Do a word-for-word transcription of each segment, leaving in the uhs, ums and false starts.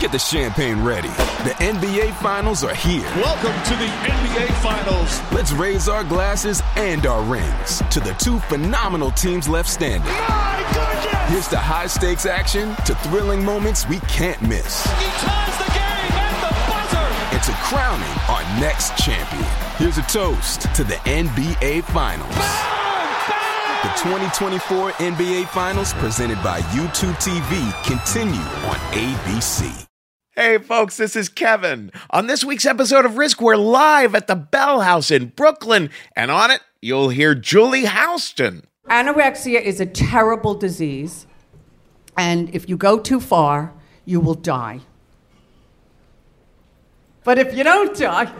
Get the champagne ready. The N B A Finals are here. Welcome to the N B A Finals. Let's raise our glasses and our rings to the two phenomenal teams left standing. My goodness! Here's to high-stakes action, to thrilling moments we can't miss. He ties the game at the buzzer. And to crowning our next champion. Here's a toast to the N B A Finals. Bang! Bang! The twenty twenty-four N B A Finals, presented by YouTube T V, continue on A B C. Hey folks, this is Kevin. On this week's episode of Risk, we're live at the Bell House in Brooklyn, and on it, you'll hear Julie Houston. Anorexia is a terrible disease, and if you go too far, you will die. But if you don't die...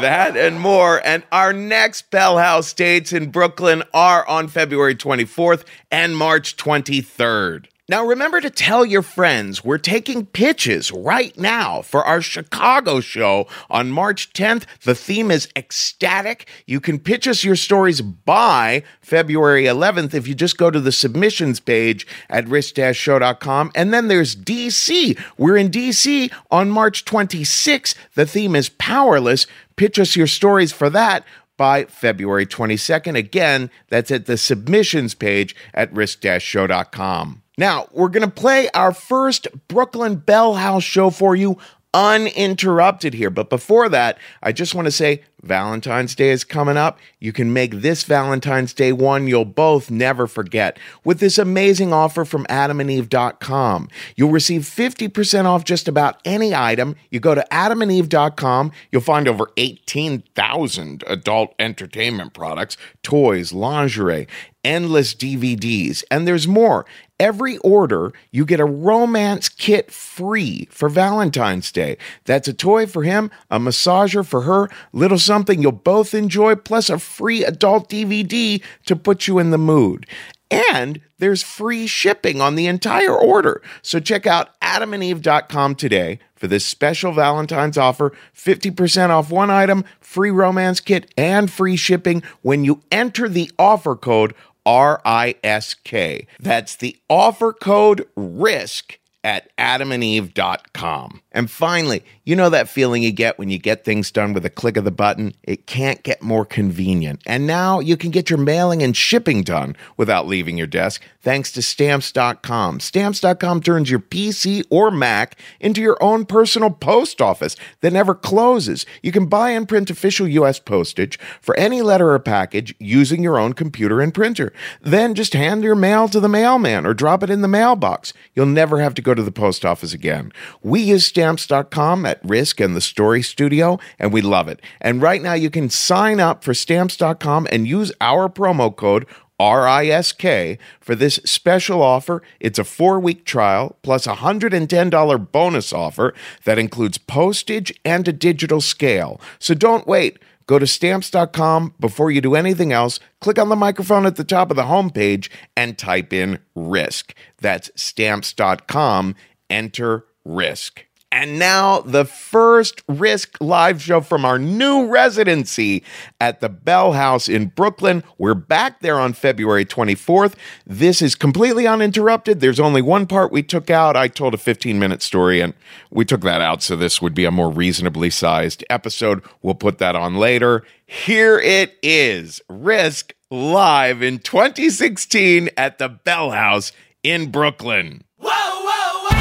That and more. And our next Bell House dates in Brooklyn are on February twenty-fourth and March twenty-third. Now, remember to tell your friends we're taking pitches right now for our Chicago show on March tenth. The theme is ecstatic. You can pitch us your stories by February eleventh if you just go to the submissions page at risk dash show dot com. And then there's D C. We're in D C on March twenty-sixth. The theme is powerless. Pitch us your stories for that by February twenty-second. Again, that's at the submissions page at risk dash show dot com. Now, we're going to play our first Brooklyn Bell House show for you uninterrupted here. But before that, I just want to say Valentine's Day is coming up. You can make this Valentine's Day one you'll both never forget with this amazing offer from adam and eve dot com. You'll receive fifty percent off just about any item. You go to adam and eve dot com. You'll find over eighteen thousand adult entertainment products, toys, lingerie, endless D V Ds, and there's more. Every order, you get a romance kit free for Valentine's Day. That's a toy for him, a massager for her, little something you'll both enjoy, plus a free adult D V D to put you in the mood. And there's free shipping on the entire order. So check out adam and eve dot com today for this special Valentine's offer, fifty percent off one item, free romance kit, and free shipping when you enter the offer code R I S K. That's the offer code RISK at adam and eve dot com. And finally, you know that feeling you get when you get things done with a click of the button? It can't get more convenient. And now you can get your mailing and shipping done without leaving your desk thanks to stamps dot com. stamps dot com turns your P C or Mac into your own personal post office that never closes. You can buy and print official U S postage for any letter or package using your own computer and printer. Then just hand your mail to the mailman or drop it in the mailbox. You'll never have to go to the post office again. We use stamps dot com at Risk and the Story Studio, and we love it. And right now you can sign up for stamps dot com and use our promo code R I S K for this special offer. It's a four-week trial plus a one hundred ten dollars bonus offer that includes postage and a digital scale. So don't wait. Go to stamps dot com before you do anything else. Click on the microphone at the top of the homepage and type in RISK. That's stamps dot com. Enter RISK. And now the first Risk live show from our new residency at the Bell House in Brooklyn. We're back there on February twenty-fourth. This is completely uninterrupted. There's only one part we took out. I told a fifteen-minute story, and we took that out, so this would be a more reasonably sized episode. We'll put that on later. Here it is, Risk live in twenty sixteen at the Bell House in Brooklyn. Whoa, whoa, whoa!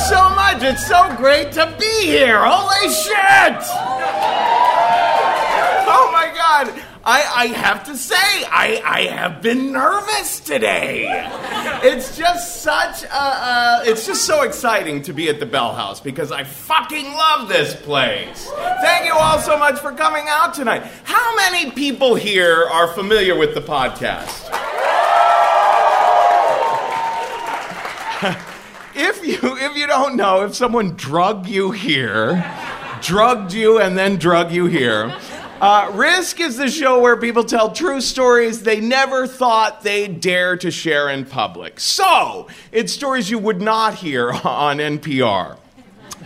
guys so much. It's so great to be here. Holy shit! Oh, my God. I, I have to say, I, I have been nervous today. It's just such a... Uh, it's just so exciting to be at the Bell House because I fucking love this place. Thank you all so much for coming out tonight. How many people here are familiar with the podcast? If you, if you don't know, if someone drug you here, drugged you and then drug you here... Uh, Risk is the show where people tell true stories they never thought they'd dare to share in public. So, it's stories you would not hear on N P R.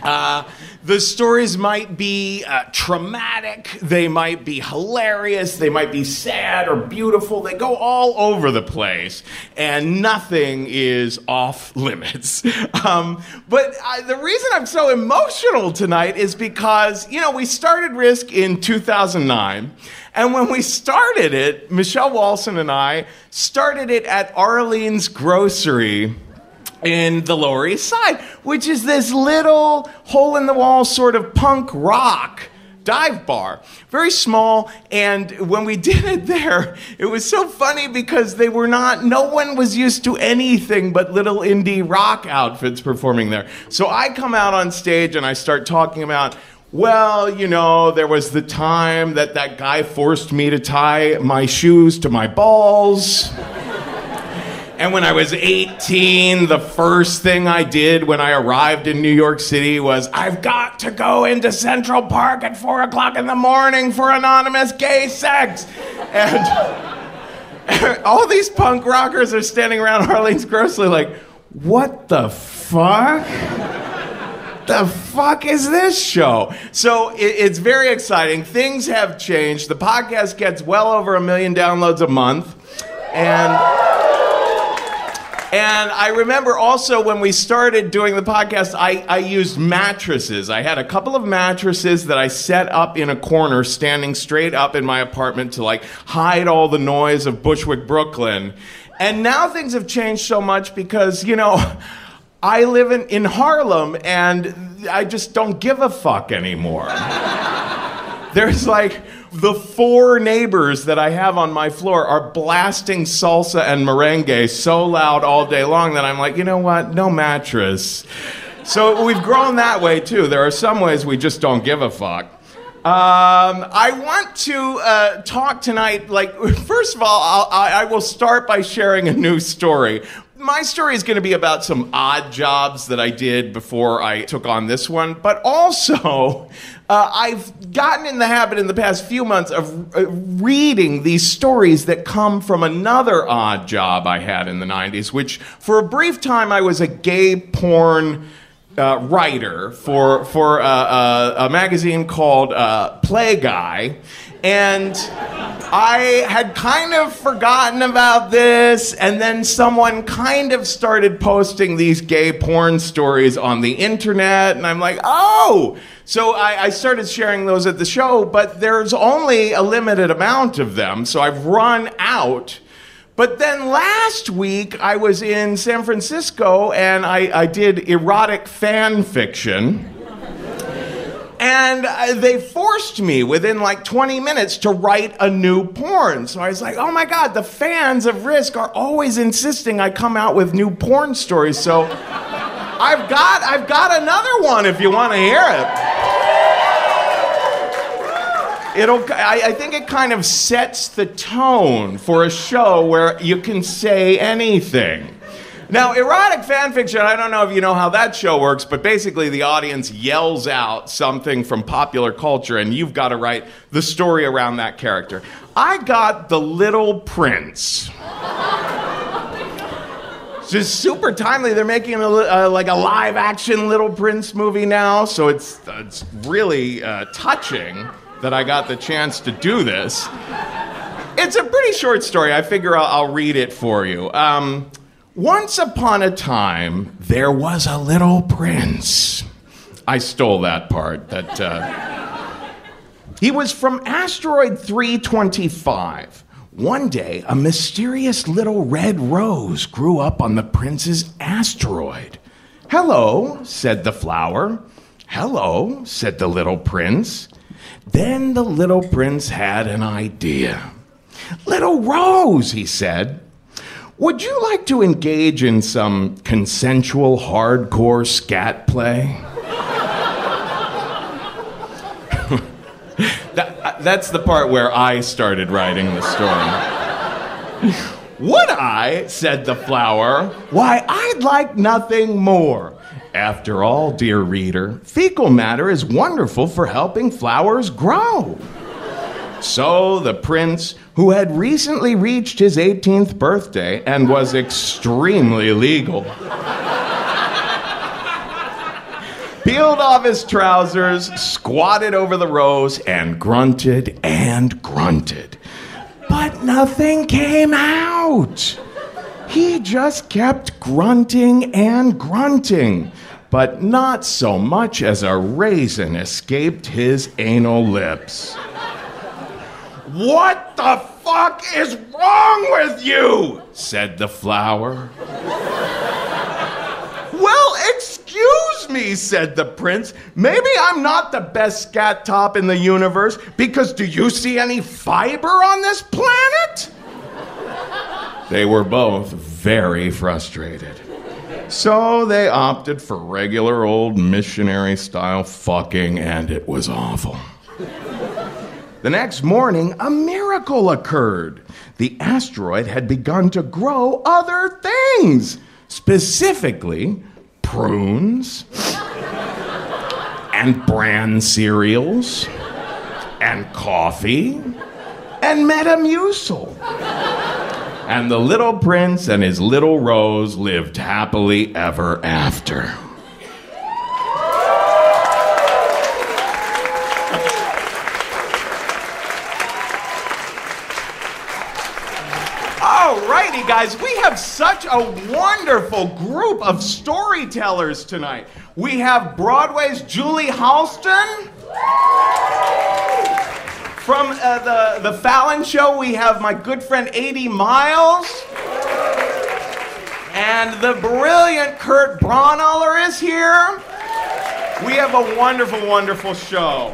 Uh, the stories might be uh, traumatic, they might be hilarious, they might be sad or beautiful. They go all over the place, and nothing is off limits. Um, but I, the reason I'm so emotional tonight is because, you know, we started Risk in two thousand nine, and when we started it, Michelle Walson and I started it at Arlene's Grocery in the Lower East Side, which is this little hole-in-the-wall sort of punk rock dive bar. Very small, and when we did it there, it was so funny because they were not, no one was used to anything but little indie rock outfits performing there. So I come out on stage and I start talking about, well, you know, there was the time that that guy forced me to tie my shoes to my balls. And when I was eighteen, the first thing I did when I arrived in New York City was, I've got to go into Central Park at four o'clock in the morning for anonymous gay sex. And all these punk rockers are standing around Arlene's Grocery like, what the fuck? The fuck is this show? So it, it's very exciting. Things have changed. The podcast gets well over a million downloads a month. And... And I remember also when we started doing the podcast, I, I used mattresses. I had a couple of mattresses that I set up in a corner, standing straight up in my apartment to like hide all the noise of Bushwick, Brooklyn. And now things have changed so much because, you know, I live in, in Harlem and I just don't give a fuck anymore. There's like... The four neighbors that I have on my floor are blasting salsa and merengue so loud all day long that I'm like, you know what? No mattress. So we've grown that way, too. There are some ways we just don't give a fuck. Um, I want to uh, talk tonight, like, first of all, I'll, I, I will start by sharing a new story. My story is going to be about some odd jobs that I did before I took on this one, but also uh, I've gotten in the habit in the past few months of uh, reading these stories that come from another odd job I had in the nineties, which for a brief time I was a gay porn uh, writer for, for uh, uh, a magazine called uh, Play Guy. And I had kind of forgotten about this, and then someone kind of started posting these gay porn stories on the internet, and I'm like, oh! So I, I started sharing those at the show, but there's only a limited amount of them, so I've run out. But then last week, I was in San Francisco, and I, I did erotic fan fiction. And they forced me within like twenty minutes to write a new porn. So I was like, oh my God, the fans of Risk are always insisting I come out with new porn stories. So I've got, I've got another one if you want to hear it. It'll, I, I think it kind of sets the tone for a show where you can say anything. Now, erotic fan fiction, I don't know if you know how that show works, but basically the audience yells out something from popular culture, and you've got to write the story around that character. I got The Little Prince. It's just super timely. They're making a, uh, like a live-action Little Prince movie now, so it's, it's really uh, touching that I got the chance to do this. It's a pretty short story. I figure I'll, I'll read it for you. Um... Once upon a time, there was a little prince. I stole that part. That uh... He was from asteroid three twenty-five. One day, a mysterious little red rose grew up on the prince's asteroid. "Hello," said the flower. "Hello," said the little prince. Then the little prince had an idea. "Little Rose," he said, "would you like to engage in some consensual hardcore scat play?" that, that's the part where I started writing the story. "Would I?" said the flower. "Why, I'd like nothing more. After all, dear reader, fecal matter is wonderful for helping flowers grow." So the prince, who had recently reached his eighteenth birthday and was extremely legal, peeled off his trousers, squatted over the rose, and grunted and grunted. But nothing came out. He just kept grunting and grunting, but not so much as a raisin escaped his anal lips. "What the fuck is wrong with you?" said the flower. "Well, excuse me," said the prince. "Maybe I'm not the best scat top in the universe, because do you see any fiber on this planet?" They were both very frustrated. So they opted for regular old missionary-style fucking, and it was awful. The next morning, a miracle occurred. The asteroid had begun to grow other things, specifically prunes and bran cereals and coffee and Metamucil. And the little prince and his little rose lived happily ever after. Alrighty, guys, we have such a wonderful group of storytellers tonight. We have Broadway's Julie Halston. From uh, the, the Fallon Show, we have my good friend A D Miles. And the brilliant Kurt Braunohler is here. We have a wonderful, wonderful show.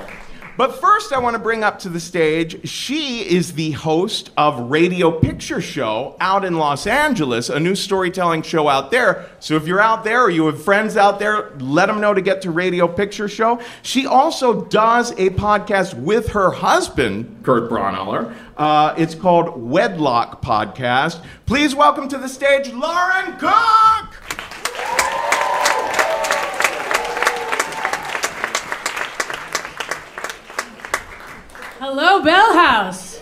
But first, I want to bring up to the stage, she is the host of Radio Picture Show out in Los Angeles, a new storytelling show out there. So if you're out there or you have friends out there, let them know to get to Radio Picture Show. She also does a podcast with her husband, Kurt Braunohler. Uh, it's called Wedlock Podcast. Please welcome to the stage, Lauren Cook! Hello, Bell House.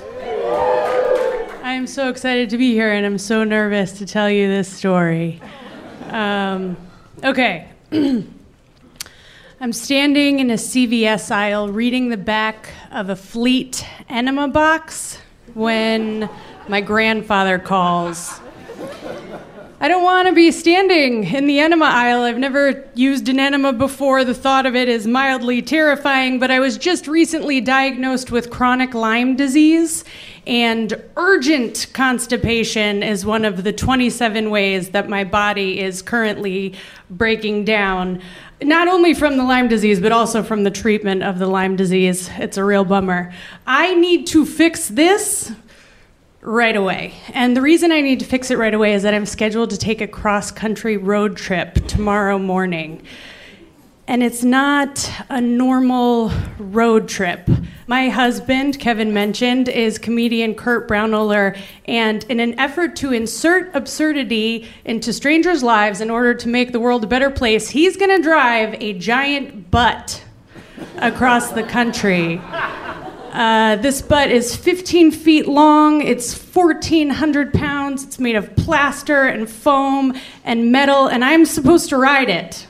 I am so excited to be here, and I'm so nervous to tell you this story. Um, okay. I'm standing in a C V S aisle reading the back of a Fleet enema box when my grandfather calls. I don't want to be standing in the enema aisle. I've never used an enema before. The thought of it is mildly terrifying, but I was just recently diagnosed with chronic Lyme disease, and urgent constipation is one of the twenty-seven ways that my body is currently breaking down, not only from the Lyme disease, but also from the treatment of the Lyme disease. It's a real bummer. I need to fix this right away. And the reason I need to fix it right away is that I'm scheduled to take a cross-country road trip tomorrow morning. And it's not a normal road trip. My husband, Kevin mentioned, is comedian Kurt Braunohler, and in an effort to insert absurdity into strangers' lives in order to make the world a better place, he's going to drive a giant butt across the country. Uh, this butt is fifteen feet long, it's fourteen hundred pounds, it's made of plaster and foam and metal, and I'm supposed to ride it,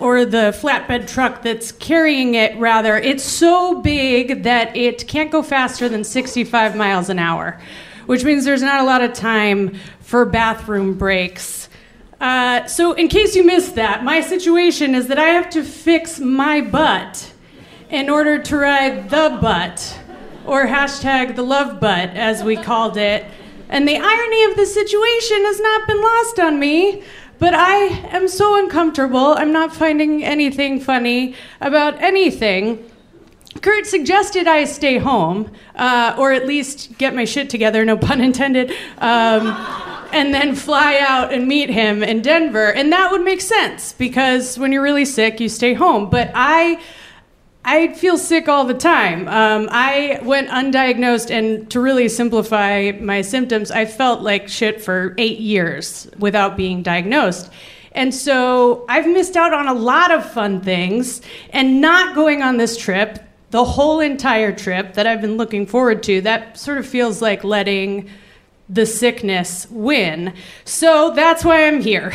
or the flatbed truck that's carrying it, rather. It's so big that it can't go faster than sixty-five miles an hour, which means there's not a lot of time for bathroom breaks. Uh, so in case you missed that, my situation is that I have to fix my butt in order to ride the butt, or hashtag the love butt, as we called it. And the irony of the situation has not been lost on me. But I am so uncomfortable. I'm not finding anything funny about anything. Kurt suggested I stay home, uh, or at least get my shit together, no pun intended, um, and then fly out and meet him in Denver. And that would make sense, because when you're really sick, you stay home. But I... I feel sick all the time. Um, I went undiagnosed, and to really simplify my symptoms, I felt like shit for eight years without being diagnosed. And so I've missed out on a lot of fun things, and not going on this trip, the whole entire trip that I've been looking forward to, that sort of feels like letting the sickness win. So that's why I'm here.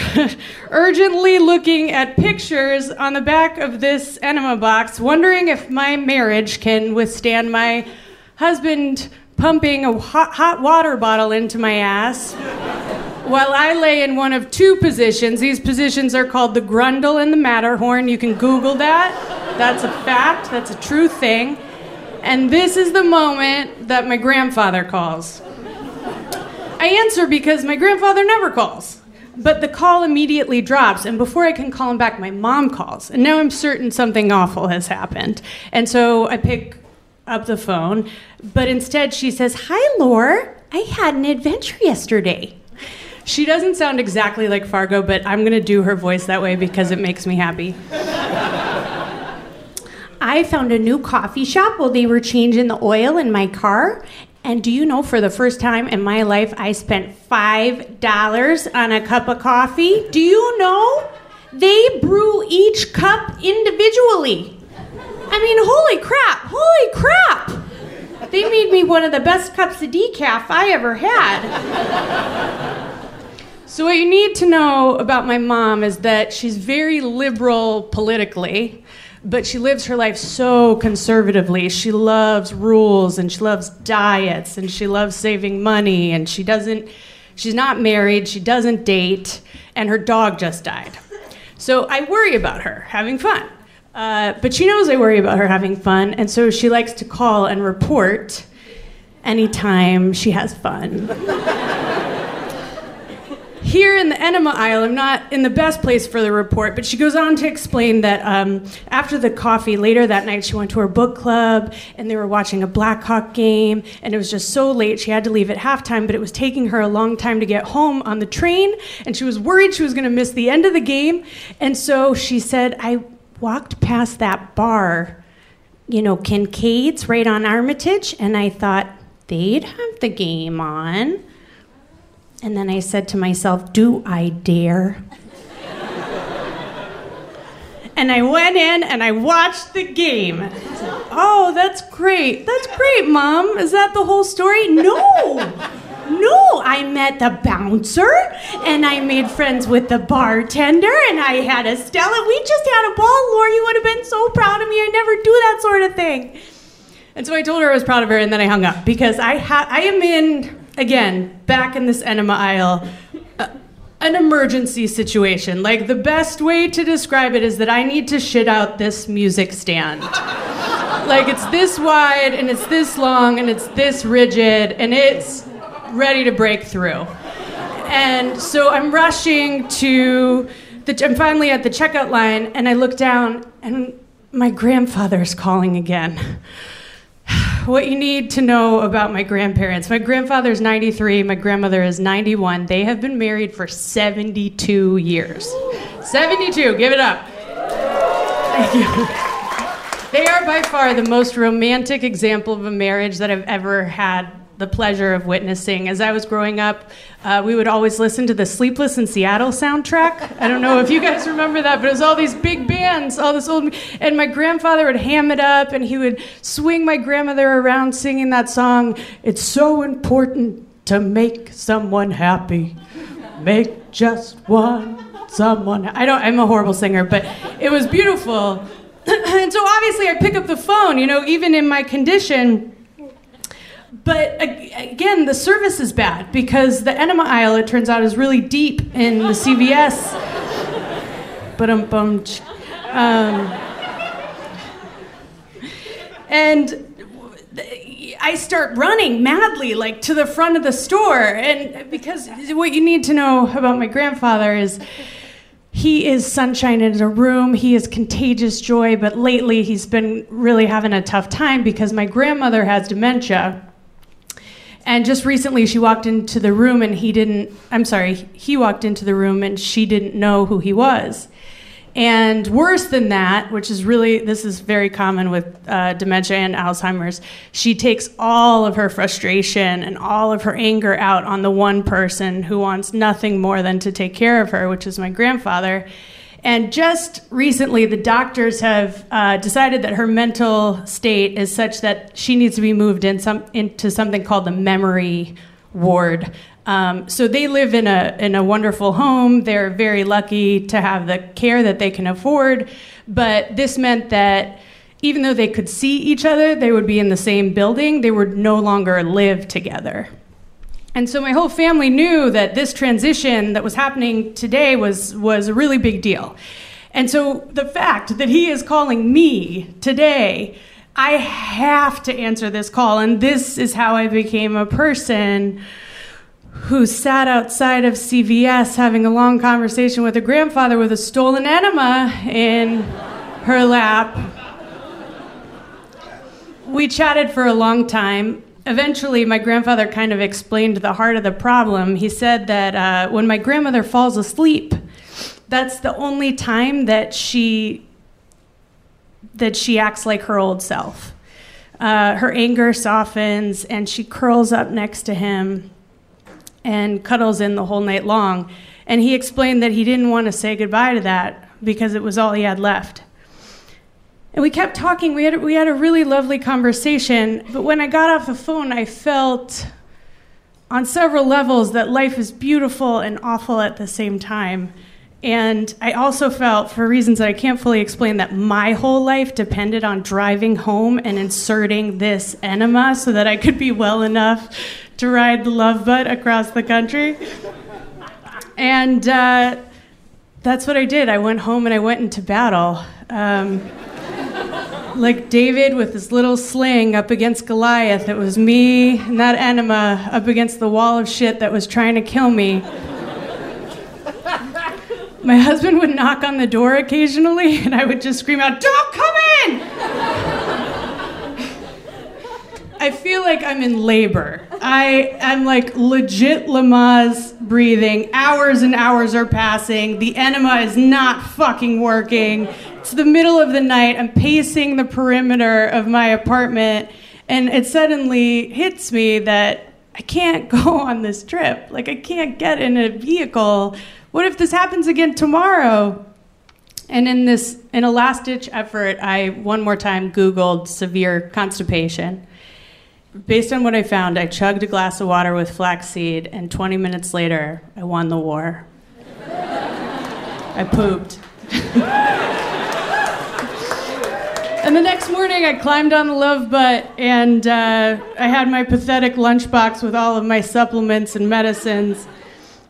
Urgently looking at pictures on the back of this enema box, wondering if my marriage can withstand my husband pumping a hot, hot water bottle into my ass while I lay in one of two positions. These positions are called the Grundle and the Matterhorn. You can Google that. That's a fact. That's a true thing. And this is the moment that my grandfather calls. I answer because my grandfather never calls, but the call immediately drops, and before I can call him back, my mom calls, and now I'm certain something awful has happened. And so I pick up the phone, but instead she says, "Hi, Lore, I had an adventure yesterday." She doesn't sound exactly like Fargo, but I'm going to do her voice that way because it makes me happy. "I found a new coffee shop while they were changing the oil in my car. And do you know, for the first time in my life, I spent five dollars on a cup of coffee? Do you know? They brew each cup individually." I mean, holy crap, holy crap. They made me one of the best cups of decaf I ever had. So what you need to know about my mom is that she's very liberal politically, but she lives her life so conservatively. She loves rules, and she loves diets, and she loves saving money, and she doesn't, she's not married, she doesn't date, and her dog just died. So I worry about her having fun. Uh, but she knows I worry about her having fun, and so she likes to call and report anytime she has fun. Here in the enema aisle, I'm not in the best place for the report, but she goes on to explain that um, after the coffee later that night, she went to her book club, and they were watching a Blackhawk game, and it was just so late, she had to leave at halftime, but it was taking her a long time to get home on the train, and she was worried she was going to miss the end of the game, and so she said, "I walked past that bar, you know, Kincaid's right on Armitage, and I thought, they'd have the game on. And then I said to myself, do I dare? And I went in and I watched the game." I said, "Oh, that's great. That's great, Mom. Is that the whole story?" "No. No. I met the bouncer, and I made friends with the bartender, and I had a Stella. We just had a ball, Lore. You would have been so proud of me. I never do that sort of thing." And so I told her I was proud of her, and then I hung up, because I ha- I am in... Again, back in this enema aisle, uh, an emergency situation. Like, the best way to describe it is that I need to shit out this music stand. Like, it's this wide, and it's this long, and it's this rigid, and it's ready to break through. And so I'm rushing to... the, I'm finally at the checkout line, and I look down, and my grandfather's calling again. What you need to know about my grandparents. My grandfather's ninety-three, my grandmother is ninety-one. They have been married for seventy-two years. seventy-two, give it up. Thank you. They are by far the most romantic example of a marriage that I've ever had the pleasure of witnessing. As I was growing up, uh, we would always listen to the Sleepless in Seattle soundtrack. I don't know if you guys remember that, but it was all these big bands, all this old... And my grandfather would ham it up, and he would swing my grandmother around singing that song. "It's so important to make someone happy. Make just one someone..." I don't... I'm a horrible singer, but it was beautiful. And so obviously I pick up the phone, you know, even in my condition... But again, the service is bad, because the enema aisle, it turns out, is really deep in the C V S. Ba-dum-bum-ch. Um, and I start running madly, like, to the front of the store. And because what you need to know about my grandfather is he is sunshine in a room. He is contagious joy. But lately he's been really having a tough time because my grandmother has dementia. And just recently she walked into the room and he didn't, I'm sorry, he walked into the room and she didn't know who he was. And worse than that, which is really, this is very common with uh, dementia and Alzheimer's, she takes all of her frustration and all of her anger out on the one person who wants nothing more than to take care of her, which is my grandfather. And just recently, the doctors have uh, decided that her mental state is such that she needs to be moved in some, into something called the memory ward. Um, so they live in a in a wonderful home. They're very lucky to have the care that they can afford. But this meant that even though they could see each other, they would be in the same building. They would no longer live together. And so my whole family knew that this transition that was happening today was was a really big deal. And so the fact that he is calling me today, I have to answer this call. And this is how I became a person who sat outside of C V S having a long conversation with her grandfather with a stolen enema in her lap. We chatted for a long time. Eventually, my grandfather kind of explained the heart of the problem. He said that uh, when my grandmother falls asleep, that's the only time that she that she acts like her old self. Uh, her anger softens, and she curls up next to him and cuddles in the whole night long. And he explained that he didn't want to say goodbye to that because it was all he had left. And we kept talking. We had, we had a really lovely conversation. But when I got off the phone, I felt on several levels that life is beautiful and awful at the same time. And I also felt, for reasons that I can't fully explain, that my whole life depended on driving home and inserting this enema so that I could be well enough to ride the Love Butt across the country. And uh, that's what I did. I went home and I went into battle. Um, like David with his little sling up against Goliath. It was me and that enema up against the wall of shit that was trying to kill me. My husband would knock on the door occasionally, and I would just scream out, "Don't come in!" I feel like I'm in labor. I am like legit Lamaze breathing. Hours and hours are passing. The enema is not fucking working. It's the middle of the night. I'm pacing the perimeter of my apartment, and it suddenly hits me that I can't go on this trip. Like, I can't get in a vehicle. What if this happens again tomorrow? And in this, in a last-ditch effort, I one more time Googled severe constipation. Based on what I found, I chugged a glass of water with flaxseed, and twenty minutes later, I won the war. I pooped. And the next morning, I climbed on the Love Butt, and uh, I had my pathetic lunchbox with all of my supplements and medicines.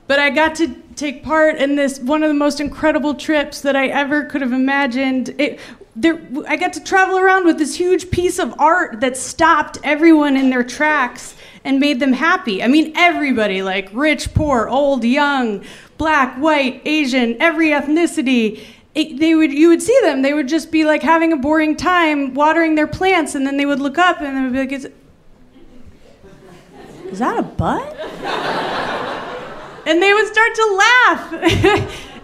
But I got to take part in this, one of the most incredible trips that I ever could have imagined. It, there, I got to travel around with this huge piece of art that stopped everyone in their tracks and made them happy. I mean, everybody, like rich, poor, old, young, black, white, Asian, every ethnicity. It, they would, you would see them. They would just be like having a boring time watering their plants, and then they would look up and they would be like, is, is that a butt? And they would start to laugh.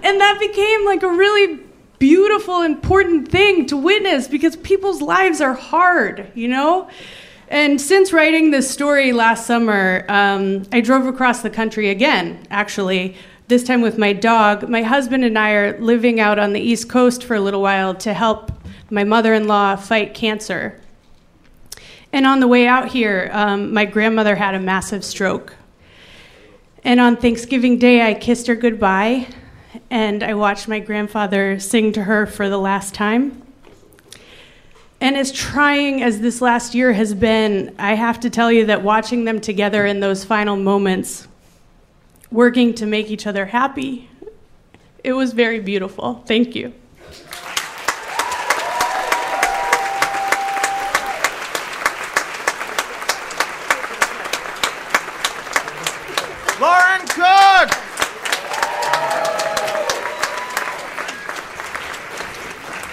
And that became like a really beautiful, important thing to witness because people's lives are hard, you know? And since writing this story last summer, um, I drove across the country again, actually, this time with my dog. My husband and I are living out on the East Coast for a little while to help my mother-in-law fight cancer. And on the way out here, um, my grandmother had a massive stroke. And on Thanksgiving Day, I kissed her goodbye, and I watched my grandfather sing to her for the last time. And as trying as this last year has been, I have to tell you that watching them together in those final moments, working to make each other happy, it was very beautiful. Thank you.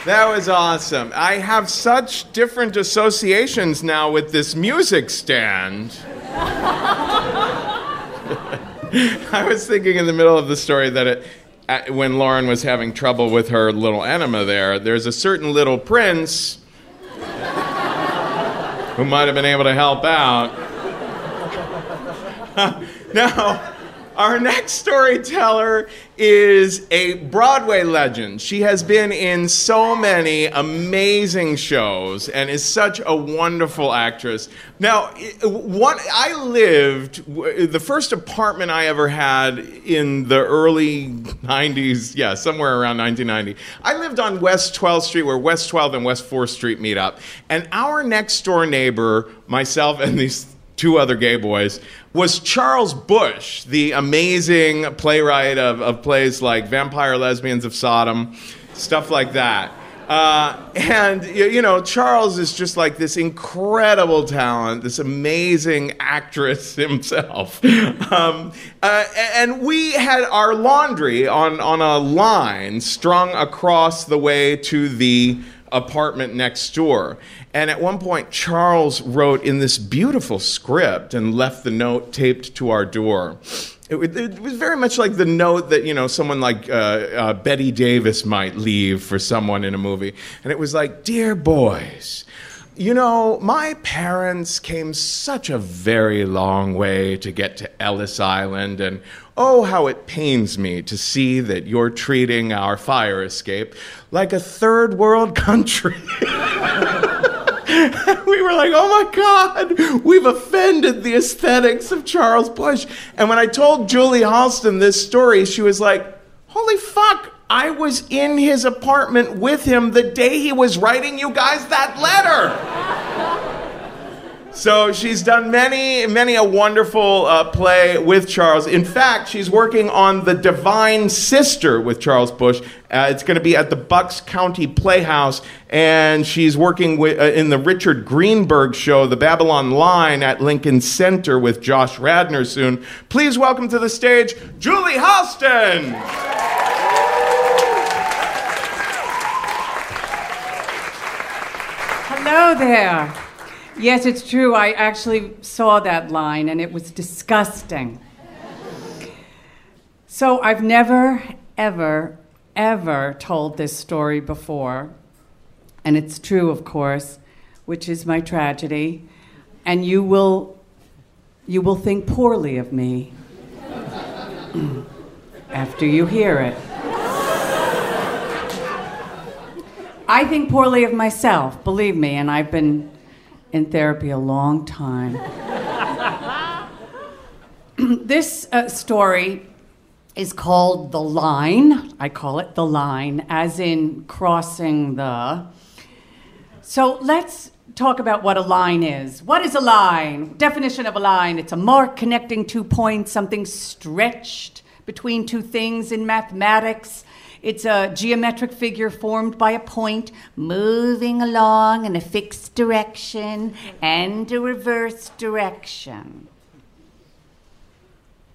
That was awesome. I have such different associations now with this music stand. I was thinking in the middle of the story that it, at, when Lauren was having trouble with her little enema there, there's a certain little prince who might have been able to help out. Uh, now, our next storyteller is a Broadway legend. She has been in so many amazing shows and is such a wonderful actress. Now, what I lived, the first apartment I ever had in the early nineties, yeah, somewhere around nineteen ninety, I lived on West twelfth Street, where West twelfth and West fourth Street meet up. And our next door neighbor, myself and these two other gay boys, was Charles Bush, the amazing playwright of, of plays like Vampire Lesbians of Sodom, stuff like that. Uh, and, you know, Charles is just like this incredible talent, this amazing actress himself. Um, uh, and we had our laundry on, on a line strung across the way to the apartment next door. And at one point, Charles wrote in this beautiful script and left the note taped to our door. It, it was very much like the note that, you know, someone like uh, uh, Betty Davis might leave for someone in a movie. And it was like, "Dear boys, you know, my parents came such a very long way to get to Ellis Island, and oh, how it pains me to see that you're treating our fire escape like a third world country." We were like, oh my God, we've offended the aesthetics of Charles Bush. And when I told Julie Halston this story, she was like, holy fuck, I was in his apartment with him the day he was writing you guys that letter. So she's done many, many a wonderful uh, play with Charles. In fact, she's working on The Divine Sister with Charles Bush. Uh, it's going to be at the Bucks County Playhouse, and she's working with, uh, in the Richard Greenberg show, The Babylon Line, at Lincoln Center with Josh Radnor soon. Please welcome to the stage, Julie Houston. Hello there. Yes, it's true. I actually saw that line, and it was disgusting. So I've never, ever, ever told this story before. And it's true, of course, which is my tragedy. And you will, you will think poorly of me after you hear it. I think poorly of myself, believe me, and I've been in therapy a long time. This uh, story is called The Line. I call it The Line, as in crossing the. So let's talk about what a line is. What is a line? Definition of a line: it's a mark connecting two points, something stretched between two things in mathematics. It's a geometric figure formed by a point moving along in a fixed direction and a reverse direction.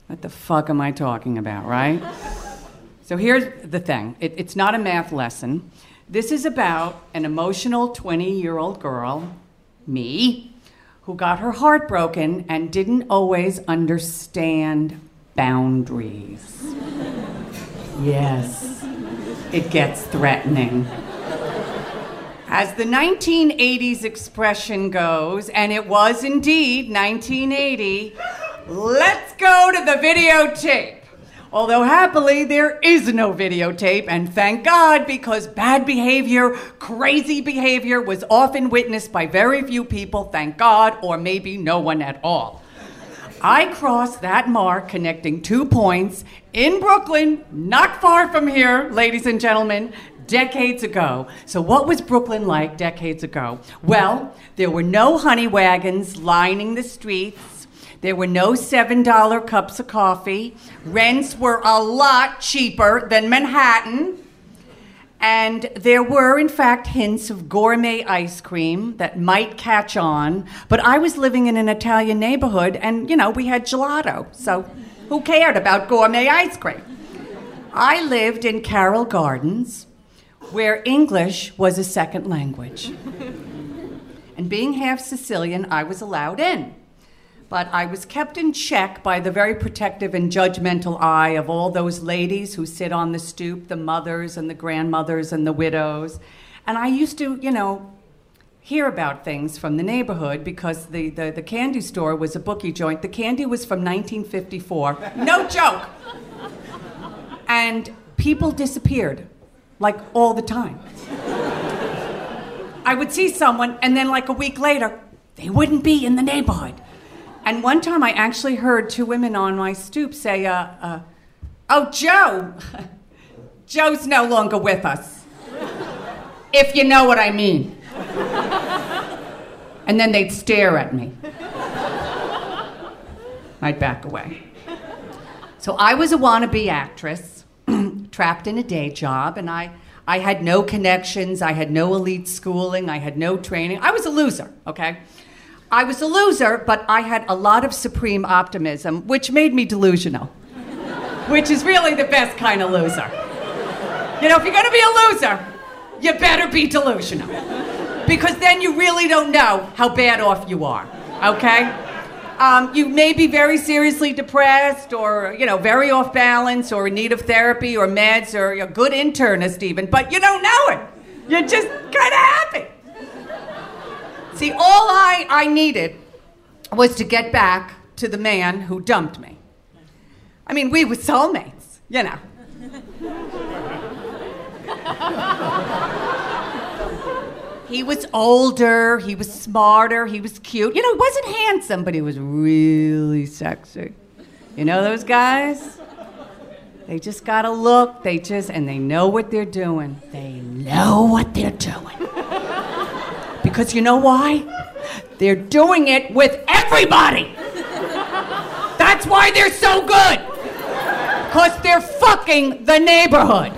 What the fuck am I talking about, right? So here's the thing. It, it's not a math lesson. This is about an emotional twenty-year-old girl, me, who got her heart broken and didn't always understand boundaries. Yes. It gets threatening. As the nineteen eighties expression goes, and it was indeed nineteen eighty, let's go to the videotape. Although happily, there is no videotape, and thank God, because bad behavior, crazy behavior, was often witnessed by very few people, thank God, or maybe no one at all. I crossed that mark connecting two points in Brooklyn, not far from here, ladies and gentlemen, decades ago. So what was Brooklyn like decades ago? Well, there were no honey wagons lining the streets. There were no seven dollar cups of coffee. Rents were a lot cheaper than Manhattan. And there were, in fact, hints of gourmet ice cream that might catch on. But I was living in an Italian neighborhood, and, you know, we had gelato. So who cared about gourmet ice cream? I lived in Carroll Gardens, where English was a second language. And being half Sicilian, I was allowed in. But I was kept in check by the very protective and judgmental eye of all those ladies who sit on the stoop, the mothers and the grandmothers and the widows. And I used to, you know, hear about things from the neighborhood because the, the, the candy store was a bookie joint. The candy was from nineteen fifty-four. No joke. And people disappeared, like, all the time. I would see someone, and then, like, a week later, they wouldn't be in the neighborhood. And one time I actually heard two women on my stoop say, uh, uh, oh, Joe, Joe's no longer with us, if you know what I mean. And then they'd stare at me. I'd back away. So I was a wannabe actress, trapped in a day job, and I, I had no connections, I had no elite schooling, I had no training. I was a loser, okay? I was a loser, but I had a lot of supreme optimism, which made me delusional, which is really the best kind of loser. You know, if you're going to be a loser, you better be delusional, because then you really don't know how bad off you are, okay? Um, you may be very seriously depressed or, you know, very off balance or in need of therapy or meds or a good internist even, but you don't know it. You're just kind of happy. See, all I, I needed was to get back to the man who dumped me. I mean, we were soulmates, you know. He was older, he was smarter, he was cute. You know, he wasn't handsome, but he was really sexy. You know those guys? They just got a look, they just, and they know what they're doing. They know what they're doing. Because you know why? They're doing it with everybody. That's why they're so good. Because they're fucking the neighborhood.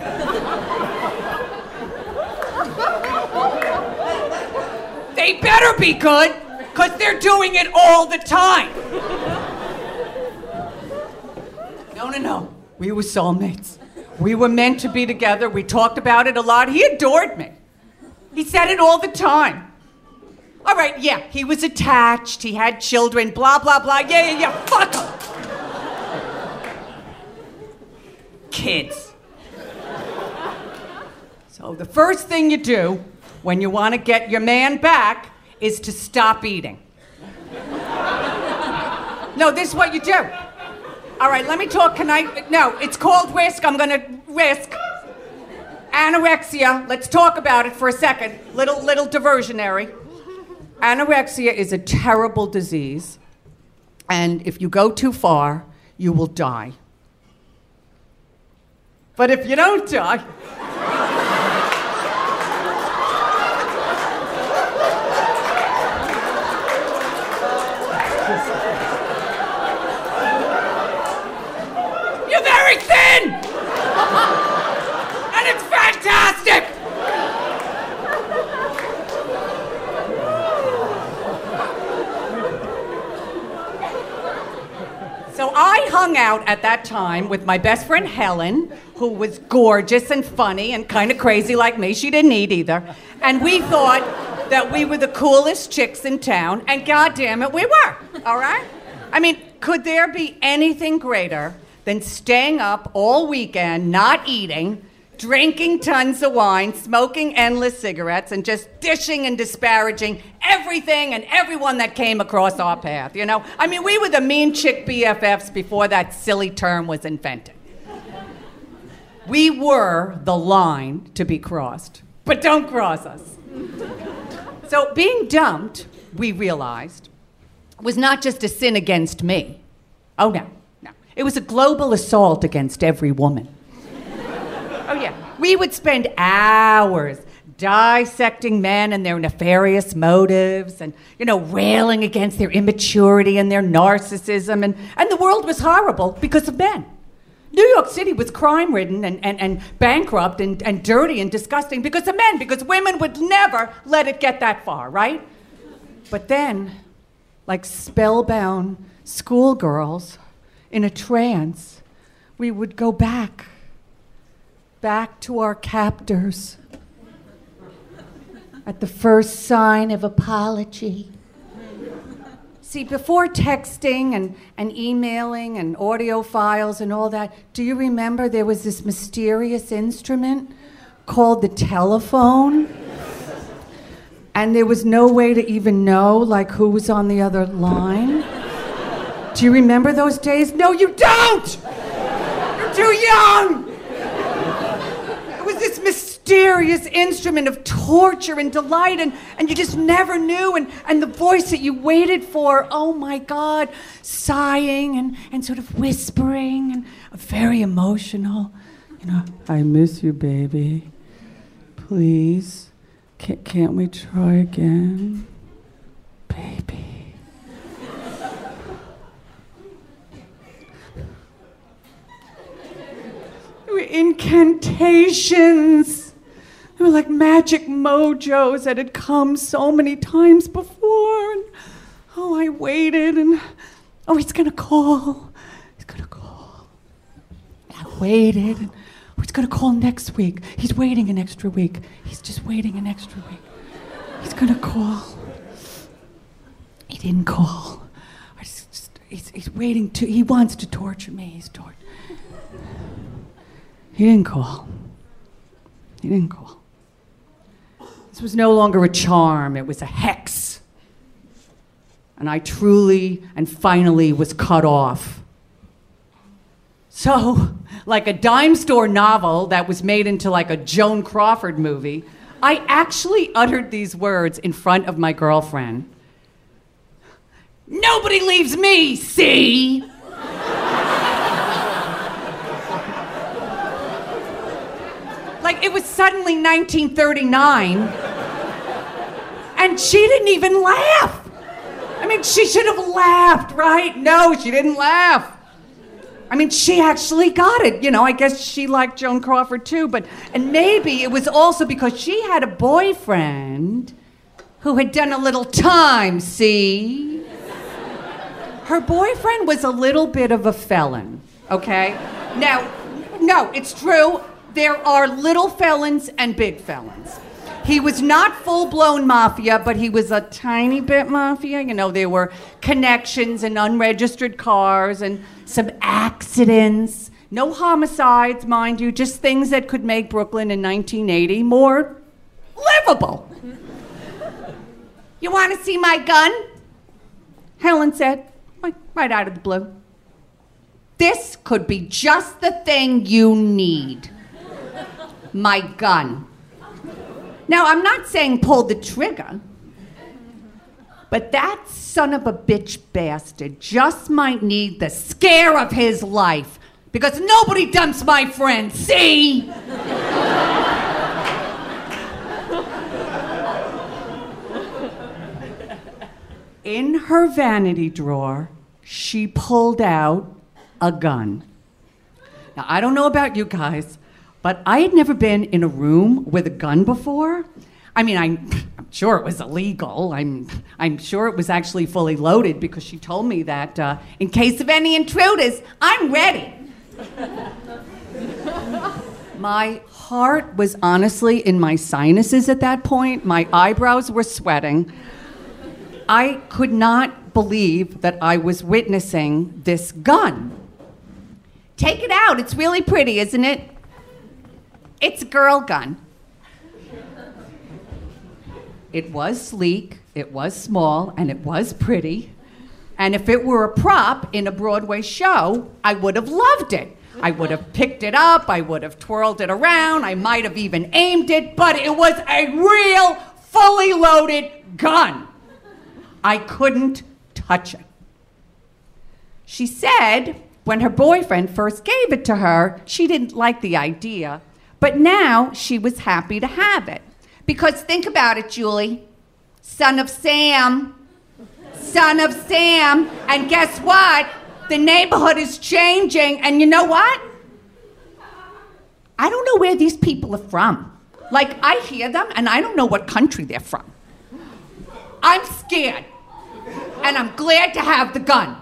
They better be good, because they're doing it all the time. No, no, no. We were soulmates. We were meant to be together. We talked about it a lot. He adored me. He said it all the time. All right, yeah, he was attached, he had children, blah, blah, blah, yeah, yeah, yeah, fuck him. Kids. So the first thing you do when you want to get your man back is to stop eating. No, this is what you do. All right, let me talk, can I, no, it's called risk, I'm gonna risk. Anorexia, let's talk about it for a second, little, little diversionary. Anorexia is a terrible disease, and if you go too far, you will die. But if you don't die... You're very thin! And it's fantastic! So I hung out at that time with my best friend Helen, who was gorgeous and funny and kind of crazy like me. She didn't eat either. And we thought that we were the coolest chicks in town, and goddamn it, we were, all right? I mean, could there be anything greater than staying up all weekend, not eating, drinking tons of wine, smoking endless cigarettes, and just dishing and disparaging everything and everyone that came across our path, you know? I mean, we were the mean chick B F Fs before that silly term was invented. We were the line to be crossed, but don't cross us. So being dumped, we realized, was not just a sin against me. Oh, no, no. It was a global assault against every woman. Oh, yeah. We would spend hours dissecting men and their nefarious motives and, you know, railing against their immaturity and their narcissism. And, and the world was horrible because of men. New York City was crime-ridden and, and, and bankrupt and, and dirty and disgusting because of men, because women would never let it get that far, right? But then, like spellbound schoolgirls in a trance, we would go back. Back to our captors, at the first sign of apology. See, before texting and, and emailing and audio files and all that, do you remember there was this mysterious instrument called the telephone? And there was no way to even know, like, who was on the other line? Do you remember those days? No, you don't! You're too young! It was this mysterious instrument of torture and delight, and, and you just never knew, and, and the voice that you waited for, oh my God, sighing and, and sort of whispering, and very emotional. You know, I miss you, baby. Please, C- can't we try again? Baby. They were incantations. They were like magic mojos that had come so many times before. And, oh, I waited, and oh, he's gonna call. He's gonna call. And I waited. And, oh, he's gonna call next week. He's waiting an extra week. He's just waiting an extra week. He's gonna call. He didn't call. I just, just he's, he's waiting to. He wants to torture me. He's tortured. He didn't call. He didn't call. This was no longer a charm, it was a hex. And I truly and finally was cut off. So, like a dime store novel that was made into like a Joan Crawford movie, I actually uttered these words in front of my girlfriend. Nobody leaves me, see? Like, it was suddenly nineteen thirty-nine, and she didn't even laugh. I mean, she should have laughed, right? No, she didn't laugh. I mean, she actually got it. You know, I guess she liked Joan Crawford, too, but... And maybe it was also because she had a boyfriend who had done a little time, see? Her boyfriend was a little bit of a felon, okay? Now, no, it's true. There are little felons and big felons. He was not full-blown mafia, but he was a tiny bit mafia. You know, there were connections and unregistered cars and some accidents. No homicides, mind you, just things that could make Brooklyn in nineteen eighty more livable. You want to see my gun? Helen said, right, right out of the blue. This could be just the thing you need. My gun. Now, I'm not saying pull the trigger, but that son of a bitch bastard just might need the scare of his life because nobody dumps my friend, see? In her vanity drawer, she pulled out a gun. Now, I don't know about you guys, but I had never been in a room with a gun before. I mean, I'm, I'm sure it was illegal. I'm, I'm sure it was actually fully loaded because she told me that uh, in case of any intruders, I'm ready. My heart was honestly in my sinuses at that point. My eyebrows were sweating. I could not believe that I was witnessing this gun. Take it out. It's really pretty, isn't it? It's a girl gun. It was sleek, it was small, and it was pretty. And if it were a prop in a Broadway show, I would have loved it. I would have picked it up, I would have twirled it around, I might have even aimed it, but it was a real, fully loaded gun. I couldn't touch it. She said when her boyfriend first gave it to her, she didn't like the idea. But now she was happy to have it. Because think about it, Julie. Son of Sam. Son of Sam. And guess what? The neighborhood is changing. And you know what? I don't know where these people are from. Like, I hear them, and I don't know what country they're from. I'm scared. And I'm glad to have the gun.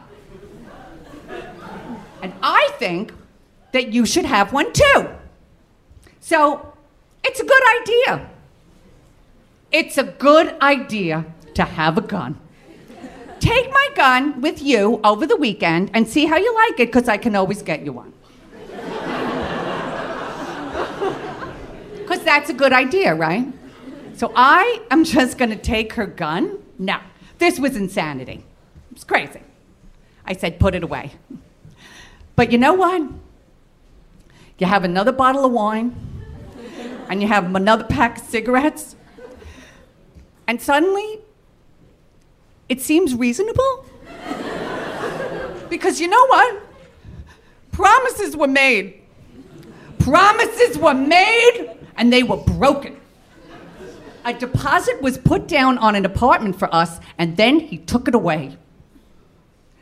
And I think that you should have one, too. So, it's a good idea. it's a good idea to have a gun. Take my gun with you over the weekend and see how you like it, because I can always get you one. Because that's a good idea, right? So I am just going to take her gun? No. This was insanity. It was crazy. I said, put it away. But you know what? You have another bottle of wine, and you have another pack of cigarettes, and suddenly it seems reasonable. Because you know what? Promises were made. Promises were made, and they were broken. A deposit was put down on an apartment for us, and then he took it away.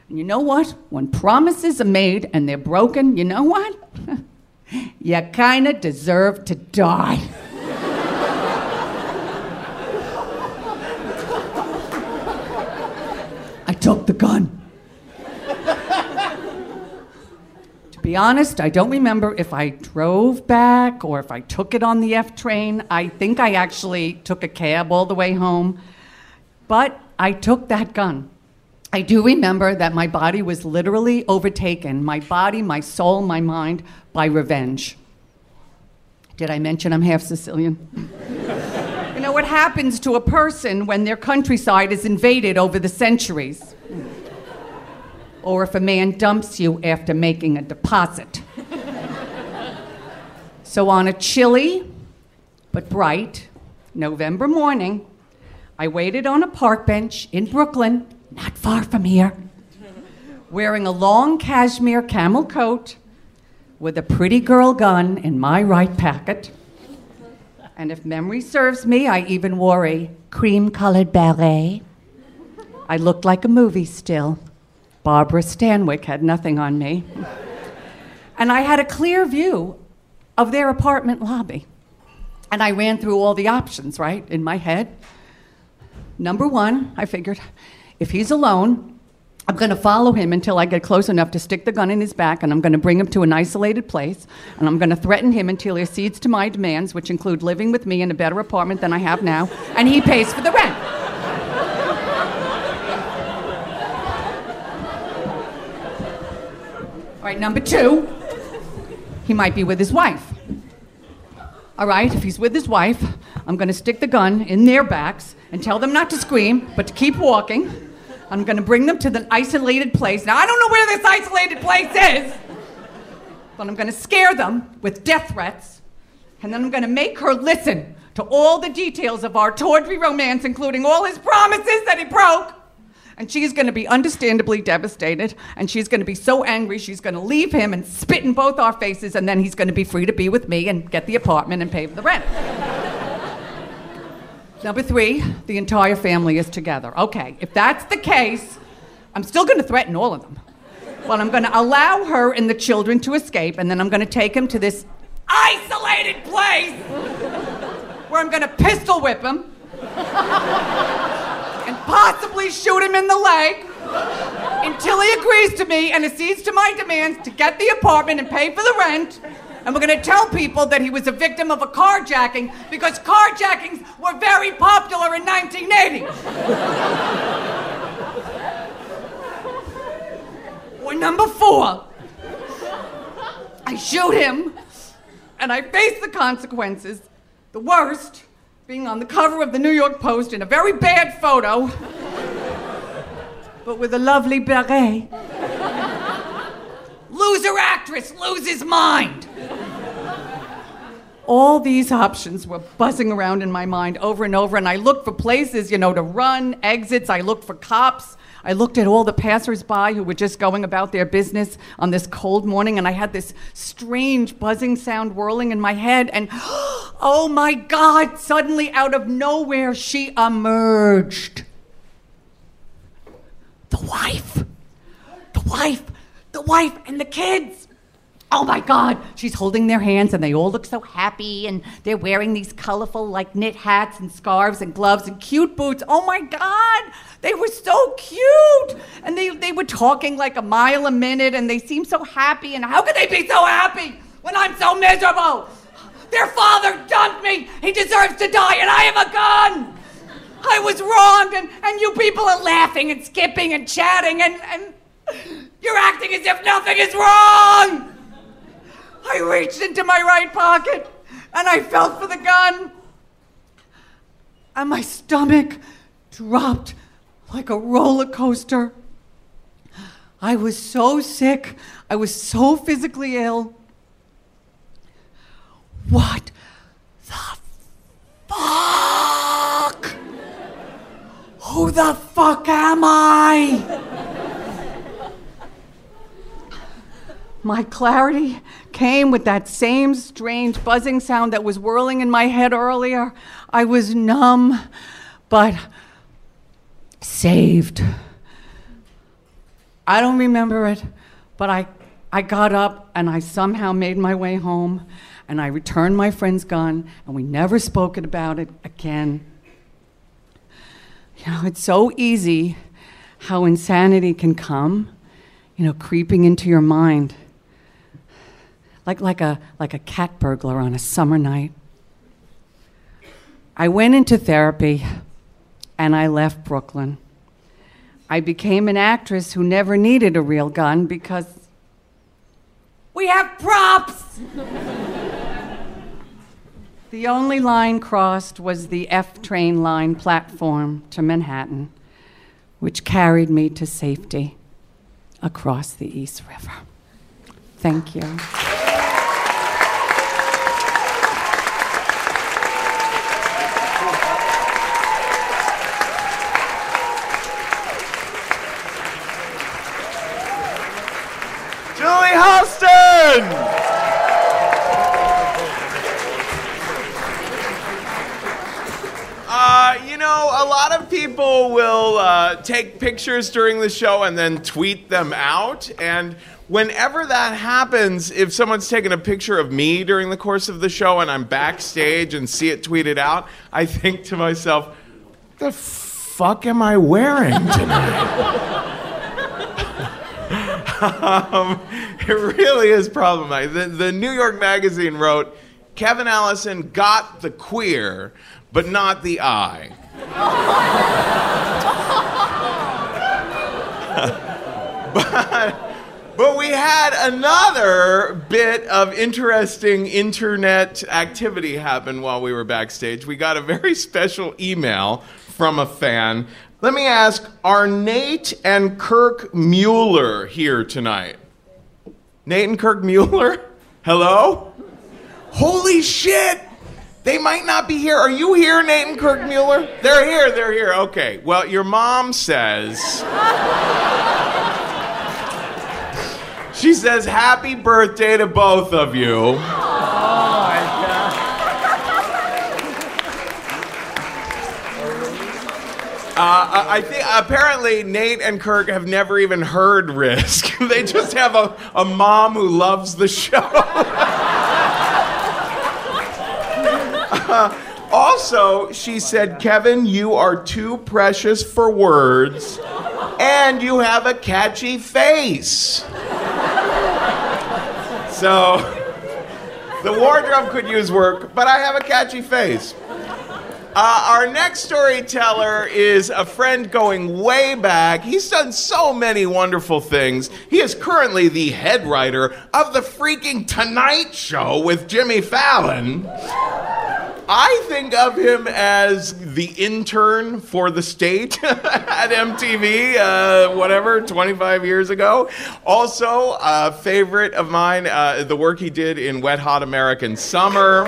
And you know what? When promises are made and they're broken, you know what? You kind of deserve to die. I took the gun. To be honest, I don't remember if I drove back or if I took it on the F train. I think I actually took a cab all the way home. But I took that gun. I do remember that my body was literally overtaken, my body, my soul, my mind, by revenge. Did I mention I'm half Sicilian? You know what happens to a person when their countryside is invaded over the centuries? Or if a man dumps you after making a deposit. So on a chilly but bright November morning, I waited on a park bench in Brooklyn, not far from here, wearing a long cashmere camel coat with a pretty girl gun in my right pocket. And if memory serves me, I even wore a cream-colored beret. I looked like a movie still. Barbara Stanwyck had nothing on me. And I had a clear view of their apartment lobby. And I ran through all the options, right, in my head. Number one, I figured, if he's alone, I'm going to follow him until I get close enough to stick the gun in his back, and I'm going to bring him to an isolated place, and I'm going to threaten him until he accedes to my demands, which include living with me in a better apartment than I have now, and he pays for the rent. All right, number two, he might be with his wife. All right, if he's with his wife, I'm going to stick the gun in their backs and tell them not to scream, but to keep walking. I'm going to bring them to the isolated place. Now, I don't know where this isolated place is, but I'm going to scare them with death threats, and then I'm going to make her listen to all the details of our tawdry romance, including all his promises that he broke. And she's going to be understandably devastated, and she's going to be so angry she's going to leave him and spit in both our faces, and then he's going to be free to be with me and get the apartment and pay for the rent. Number three, the entire family is together. Okay, if that's the case, I'm still going to threaten all of them. Well, I'm going to allow her and the children to escape, and then I'm going to take him to this isolated place where I'm going to pistol whip him and possibly shoot him in the leg until he agrees to me and accedes to my demands to get the apartment and pay for the rent. And we're going to tell people that he was a victim of a carjacking because carjackings were very popular in nineteen eighty. Or number four, I shoot him and I face the consequences. The worst being on the cover of the New York Post in a very bad photo, but with a lovely beret. Loser actress loses mind. All these options were buzzing around in my mind over and over, and I looked for places, you know, to run, exits. I looked for cops. I looked at all the passersby who were just going about their business on this cold morning, and I had this strange buzzing sound whirling in my head, and oh my God, suddenly out of nowhere, she emerged. The wife, the wife, the wife and the kids. Oh my God, she's holding their hands and they all look so happy and they're wearing these colorful like knit hats and scarves and gloves and cute boots. Oh my God, they were so cute. And they, they were talking like a mile a minute and they seemed so happy. And how could they be so happy when I'm so miserable? Their father dumped me. He deserves to die and I have a gun. and, and you people are laughing and skipping and chatting and, and you're acting as if nothing is wrong. I reached into my right pocket and I felt for the gun. And my stomach dropped like a roller coaster. I was so sick. I was so physically ill. What the fuck? Who the fuck am I? My clarity came with that same strange buzzing sound that was whirling in my head earlier. I was numb, but saved. I don't remember it, but I, I got up and I somehow made my way home and I returned my friend's gun and we never spoke about it again. You know, it's so easy how insanity can come, you know, creeping into your mind. Like, like, a, like a cat burglar on a summer night. I went into therapy and I left Brooklyn. I became an actress who never needed a real gun because we have props! The only line crossed was the F train line platform to Manhattan, which carried me to safety across the East River. Thank you. Julie Halston! Uh, you know, a lot of people will uh, take pictures during the show and then tweet them out. And whenever that happens, if someone's taken a picture of me during the course of the show and I'm backstage and see it tweeted out, I think to myself, what the fuck am I wearing tonight? Um, it really is problematic. The, the New York Magazine wrote, Kevin Allison got the queer, but not the eye. but, but we had another bit of interesting internet activity happen while we were backstage. We got a very special email from a fan. Let me ask, are Nate and Kirk Mueller here tonight? Nate and Kirk Mueller? Hello? Holy shit! They might not be here. Are you here, Nate and Kirk Mueller? They're here, they're here. Okay, well, your mom says... She says, happy birthday to both of you. Oh, my God. Uh, I think apparently Nate and Kirk have never even heard Risk. They just have a, a mom who loves the show. uh, also, she said, Kevin, you are too precious for words, and you have a catchy face. So, the wardrobe could use work, but I have a catchy face. Uh, our next storyteller is a friend going way back. He's done so many wonderful things. He is currently the head writer of the freaking Tonight Show with Jimmy Fallon. I think of him as the intern for the state at M T V, uh, whatever, twenty-five years ago. Also, a favorite of mine, uh, the work he did in Wet Hot American Summer.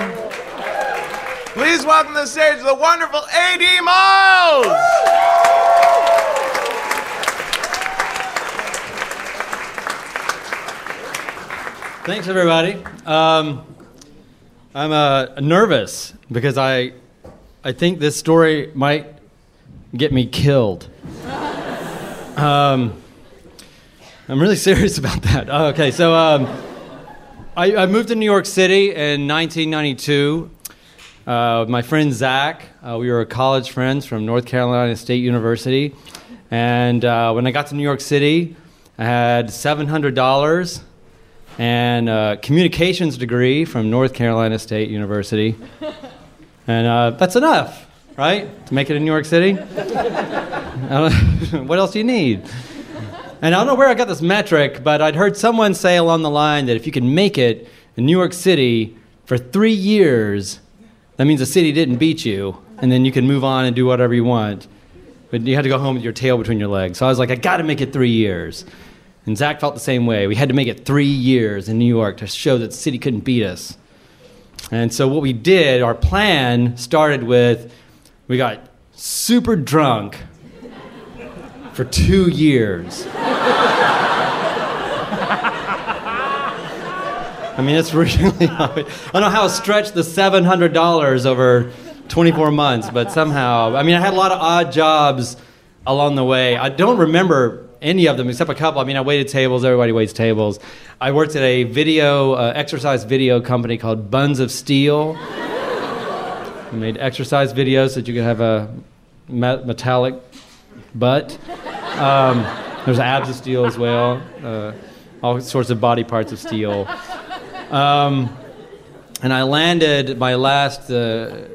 Please welcome to the stage the wonderful A D Miles! Thanks, everybody. Um, I'm uh, nervous because I, I think this story might get me killed. um, I'm really serious about that. Oh, okay, so um, I, I moved to New York City in nineteen ninety-two. Uh, my friend Zach, uh, we were college friends from North Carolina State University. And uh, when I got to New York City, I had seven hundred dollars and a communications degree from North Carolina State University. And uh, that's enough. right? To make it in New York City? What else do you need? And I don't know where I got this metric, but I'd heard someone say along the line that if you can make it in New York City for three years, that means the city didn't beat you, and then you can move on and do whatever you want. But you had to go home with your tail between your legs. So I was like, I got to make it three years. And Zach felt the same way. We had to make it three years in New York to show that the city couldn't beat us. And so what we did, our plan started with, we got super drunk for two years. I mean, it's really... I don't know how I stretched the seven hundred dollars over twenty-four months, but somehow... I mean, I had a lot of odd jobs along the way. I don't remember any of them except a couple. I mean, I waited tables. Everybody waits tables. I worked at a video, uh, exercise video company called Buns of Steel. I made exercise videos so that you could have a me- metallic butt. Um, there's abs of steel as well. Uh, all sorts of body parts of steel. Um, and I landed, my last uh,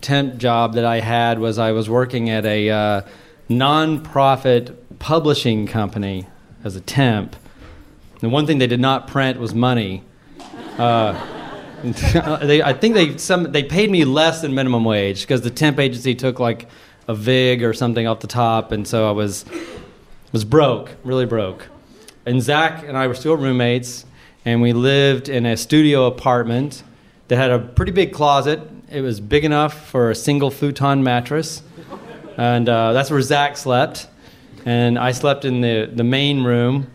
temp job that I had was I was working at a uh, non-profit publishing company as a temp. The one thing they did not print was money. Uh, they, I think they some they paid me less than minimum wage because the temp agency took like a vig or something off the top, and so I was was broke, really broke. And Zach and I were still roommates, and we lived in a studio apartment that had a pretty big closet. It was big enough for a single futon mattress, and uh, that's where Zach slept. And I slept in the, the main room.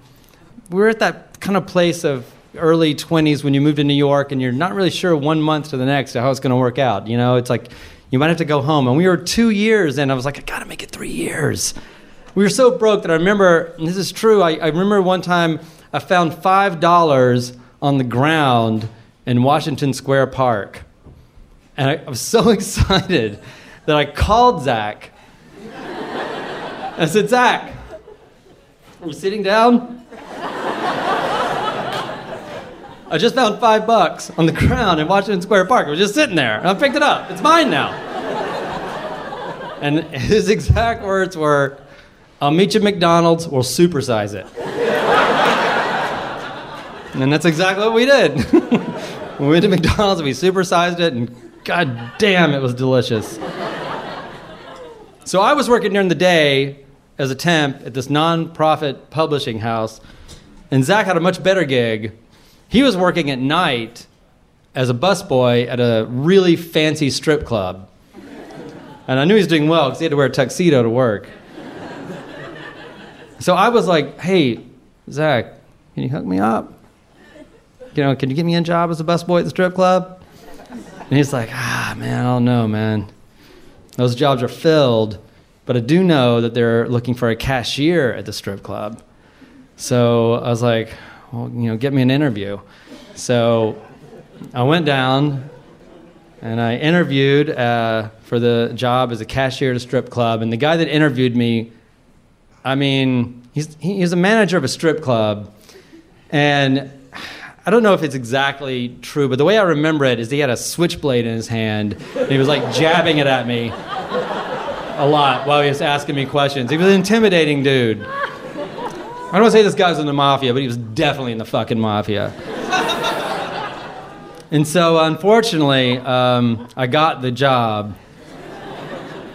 We were at that kind of place of early twenties when you move to New York and you're not really sure one month to the next how it's going to work out. You know, it's like you might have to go home. And we were two years in. I was like, I got to make it three years. We were so broke that I remember, and this is true, I, I remember one time I found five dollars on the ground in Washington Square Park. And I, I was so excited that I called Zach. I said, Zach, are you sitting down? I just found five bucks on the ground in Washington Square Park. It was just sitting there, and I picked it up. It's mine now. And his exact words were, I'll meet you at McDonald's, we'll supersize it. And that's exactly what we did. We went to McDonald's, we supersized it, and god damn, it was delicious. So I was working during the day as a temp at this non-profit publishing house, and Zach had a much better gig. He was working at night as a busboy at a really fancy strip club. And I knew he was doing well because he had to wear a tuxedo to work. So I was like, hey, Zach, can you hook me up? You know, can you get me a job as a busboy at the strip club? And he's like, ah, man, I don't know, man. Those jobs are filled, but I do know that they're looking for a cashier at the strip club. So I was like, well, you know, get me an interview. So I went down and I interviewed uh, for the job as a cashier at a strip club. And the guy that interviewed me, I mean, he's he's a manager of a strip club. And I don't know if it's exactly true, but the way I remember it is he had a switchblade in his hand, and he was like jabbing it at me a lot while he was asking me questions. He was an intimidating dude. I don't want to say this guy was in the mafia, but he was definitely in the fucking mafia. And so, unfortunately, um, I got the job.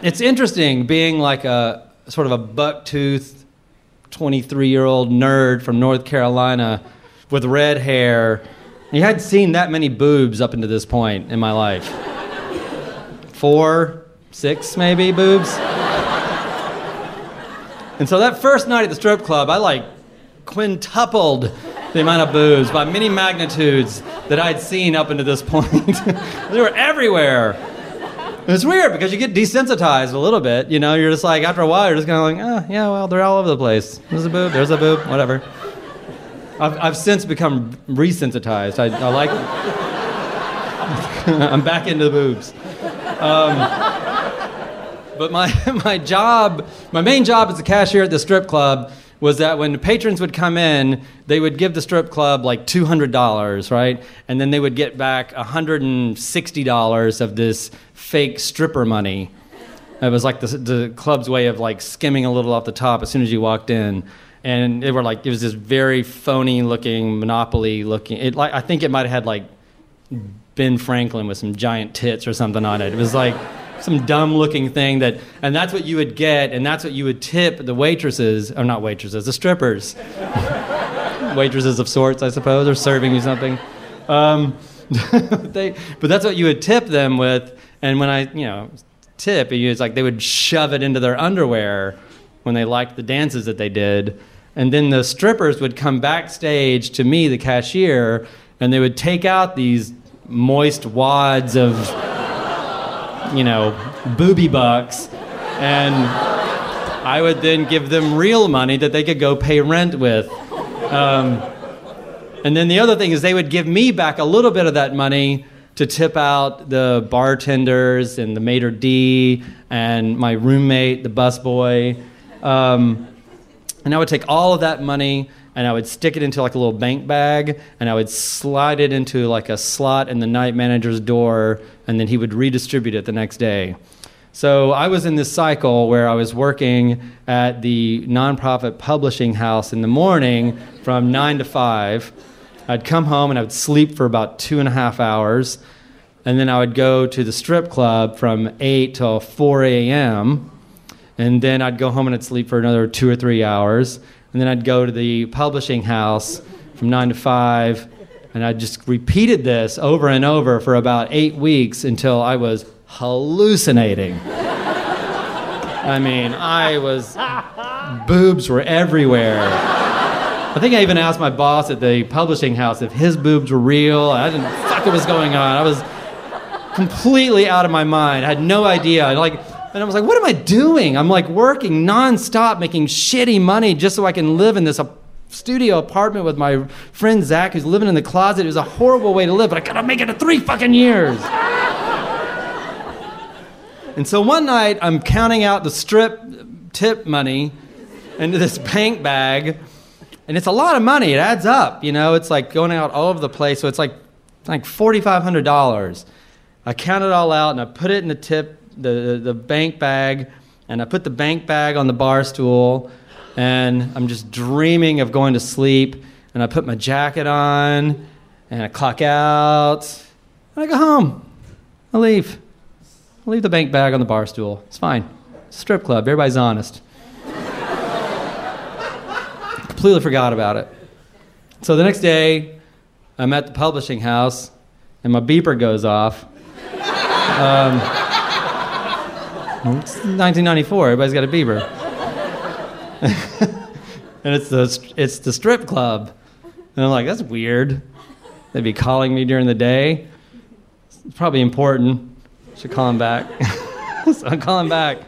It's interesting being like a sort of a buck-toothed twenty-three-year-old nerd from North Carolina with red hair. You hadn't seen that many boobs up until this point in my life. Four, six maybe boobs. And so that first night at the strip club, I like quintupled the amount of boobs by many magnitudes that I'd seen up until this point. They were everywhere. And it's weird because you get desensitized a little bit. You know, you're just like, after a while, you're just kind of like, oh, yeah, well, they're all over the place. There's a boob, there's a boob, whatever. I've, I've since become resensitized. I, I like... I'm back into the boobs. Um, but my my job, my main job as a cashier at the strip club was that when the patrons would come in, they would give the strip club like two hundred dollars, right? And then they would get back one hundred sixty dollars of this fake stripper money It was like the, the club's way of like skimming a little off the top as soon as you walked in. And they were like, it was this very phony looking, Monopoly looking. It like I think it might have had like Ben Franklin with some giant tits or something on it. It was like some dumb looking thing that, and that's what you would get, and that's what you would tip the waitresses, or not waitresses, the strippers. Waitresses of sorts, I suppose, or serving you something. Um, they, but that's what you would tip them with. And when I, you know, tip, it's like they would shove it into their underwear when they liked the dances that they did. And then the strippers would come backstage to me, the cashier, and they would take out these moist wads of, you know, booby bucks. And I would then give them real money that they could go pay rent with. Um, and then the other thing is they would give me back a little bit of that money to tip out the bartenders and the maitre d' and my roommate, the busboy. Um, and I would take all of that money and I would stick it into like a little bank bag, and I would slide it into like a slot in the night manager's door, and then he would redistribute it the next day. So I was in this cycle where I was working at the nonprofit publishing house in the morning from nine to five. I'd come home and I would sleep for about two and a half hours. And then I would go to the strip club from eight till four a.m. And then I'd go home and I'd sleep for another two or three hours. And then I'd go to the publishing house from nine to five. And I just repeated this over and over for about eight weeks until I was hallucinating. I mean, I was, boobs were everywhere. I think I even asked my boss at the publishing house if his boobs were real. I didn't fuck what was going on. I was completely out of my mind. I had no idea. And like, and I was like, what am I doing? I'm like working nonstop, making shitty money just so I can live in this a- studio apartment with my friend Zach, who's living in the closet. It was a horrible way to live, but I gotta make it to three fucking years. And so one night, I'm counting out the strip tip money into this bank bag, and it's a lot of money. It adds up, you know. It's like going out all over the place, so it's like like four thousand five hundred dollars. I count it all out, and I put it in the tip, the, the bank bag, and I put the bank bag on the bar stool, and I'm just dreaming of going to sleep, and I put my jacket on, and I clock out, and I go home. I leave. I'll leave the bank bag on the bar stool. It's fine. It's a strip club. Everybody's honest. Completely forgot about it. So the next day, I'm at the publishing house, and my beeper goes off. Um, it's nineteen ninety-four. Everybody's got a beeper. And it's the it's the strip club. And I'm like, that's weird. They'd be calling me during the day. It's probably important. Should call him back. So I call him back.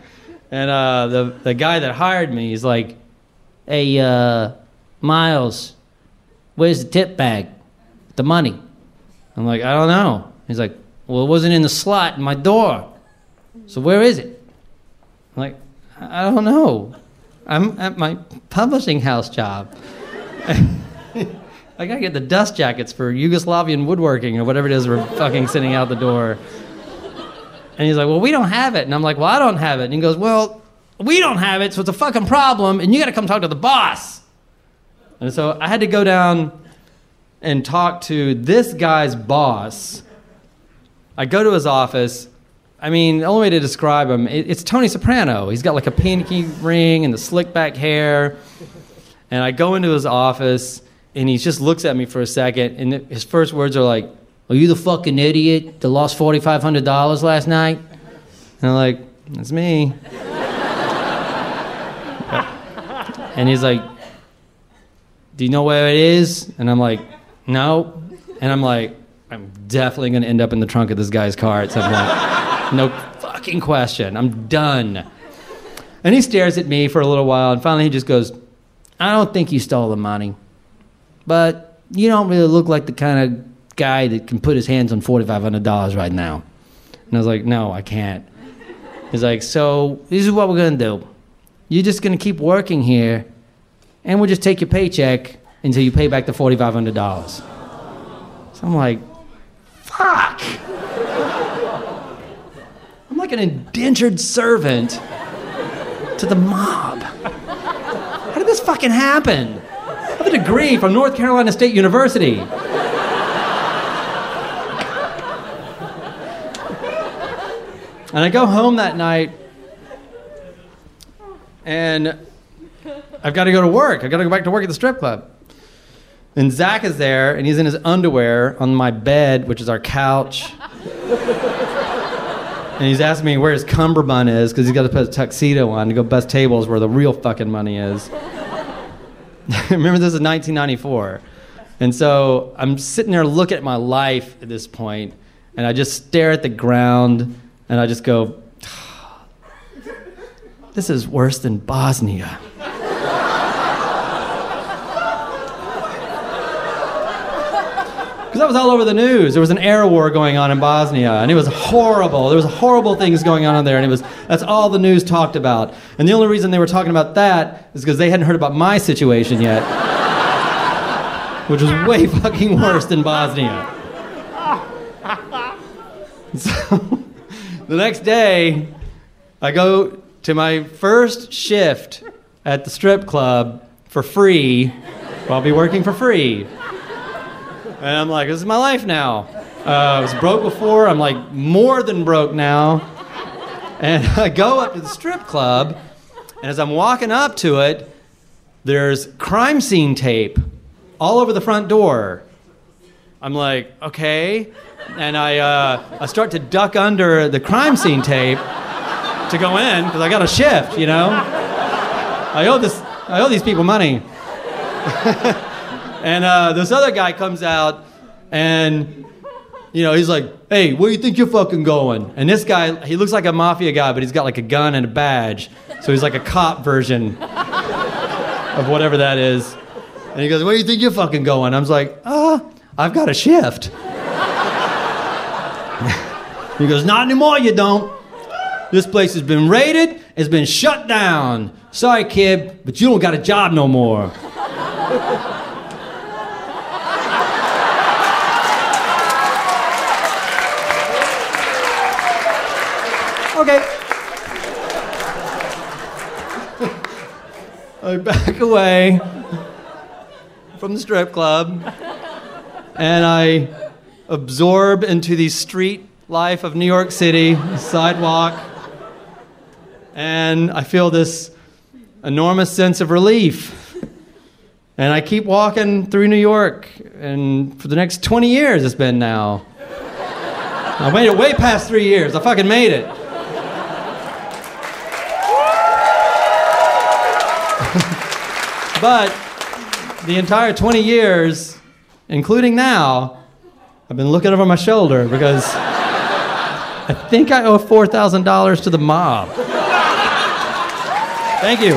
And uh, the, the guy that hired me, he's like, hey, uh, Miles, where's the tip bag? The money. I'm like, I don't know. He's like, well, it wasn't in the slot in my door. So where is it? I'm like, I don't know. I'm at my publishing house job. I gotta get the dust jackets for Yugoslavian woodworking or whatever it is we're fucking sending out the door. And he's like, well, we don't have it. And I'm like, well, I don't have it. And he goes, well, we don't have it, so it's a fucking problem, and you got to come talk to the boss. And so I had to go down and talk to this guy's boss. I go to his office. I mean, the only way to describe him, it's Tony Soprano. He's got like a pinky ring and the slick back hair. And I go into his office, and he just looks at me for a second, and his first words are like, are you the fucking idiot that lost four thousand five hundred dollars last night? And I'm like, it's me. And he's like, do you know where it is? And I'm like, no. And I'm like, I'm definitely going to end up in the trunk of this guy's car at some point. No fucking question. I'm done. And he stares at me for a little while, and finally he just goes, I don't think you stole the money, but you don't really look like the kind of guy that can put his hands on four thousand five hundred dollars right now. And I was like, no, I can't. He's like, so this is what we're going to do. You're just going to keep working here, and we'll just take your paycheck until you pay back the four thousand five hundred dollars. So I'm like, fuck. I'm like an indentured servant to the mob. How did this fucking happen? I have a degree from North Carolina State University. And I go home that night, and I've got to go to work. I've got to go back to work at the strip club. And Zach is there, and he's in his underwear on my bed, which is our couch. And he's asking me where his cummerbund is, because he's got to put a tuxedo on to go bust tables where the real fucking money is. Remember, this is nineteen ninety-four. And so I'm sitting there looking at my life at this point, and I just stare at the ground, and I just go, this is worse than Bosnia. Because that was all over the news. There was an air war going on in Bosnia, and it was horrible. There was horrible things going on in there, and it was that's all the news talked about. And the only reason they were talking about that is because they hadn't heard about my situation yet, which was way fucking worse than Bosnia. So the next day, I go to my first shift at the strip club for free. I'll be working for free. And I'm like, this is my life now. Uh, I was broke before. I'm like more than broke now. And I go up to the strip club, and as I'm walking up to it, there's crime scene tape all over the front door. I'm like, okay. And I, uh, I start to duck under the crime scene tape to go in, because I got a shift, you know? I owe this, I owe these people money. And uh, this other guy comes out, and, you know, he's like, hey, where do you think you're fucking going? And this guy, he looks like a mafia guy, but he's got like a gun and a badge. So he's like a cop version of whatever that is. And he goes, where do you think you're fucking going? I was like, ah, oh, I've got a shift. He goes, not anymore, you don't. This place has been raided. It's been shut down. Sorry, kid, but you don't got a job no more. Okay. I back away from the strip club, and I absorb into the street life of New York City, the sidewalk, and I feel this enormous sense of relief. And I keep walking through New York, and for the next twenty years it's been now. I made it way past three years. I fucking made it. But the entire twenty years, including now, I've been looking over my shoulder because I think I owe four thousand dollars to the mob. Thank you.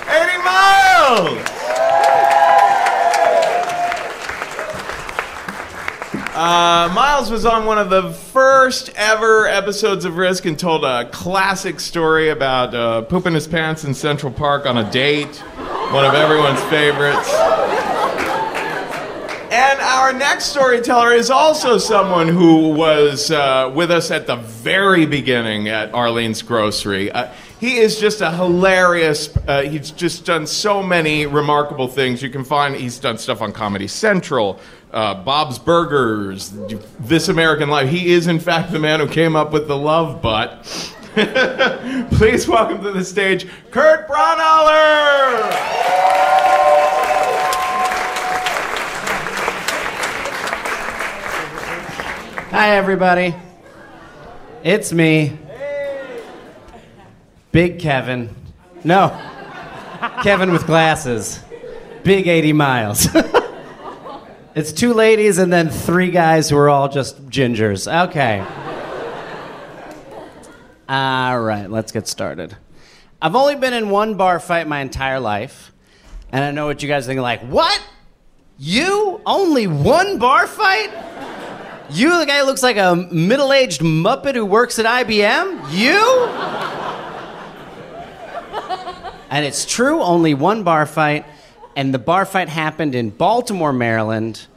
A D Miles! Uh, Miles was on one of the first ever episodes of Risk and told a classic story about uh, pooping his pants in Central Park on a date, one of everyone's favorites. And our next storyteller is also someone who was uh, with us at the very beginning at Arlene's Grocery. Uh, he is just a hilarious, uh, he's just done so many remarkable things. You can find, he's done stuff on Comedy Central, Uh, Bob's Burgers, This American Life. He is, in fact, the man who came up with the Love Butt. Please welcome to the stage, Kurt Braunohler! Hi, everybody. It's me. Hey. Big Kevin. No. Kevin with glasses. Big A D Miles. It's two ladies and then three guys who are all just gingers. Okay. All right, let's get started. I've only been in one bar fight my entire life, and I know what you guys think. Like, what? You? Only one bar fight? You, the guy who looks like a middle-aged Muppet who works at I B M? You? And it's true, only one bar fight. And the bar fight happened in Baltimore, Maryland,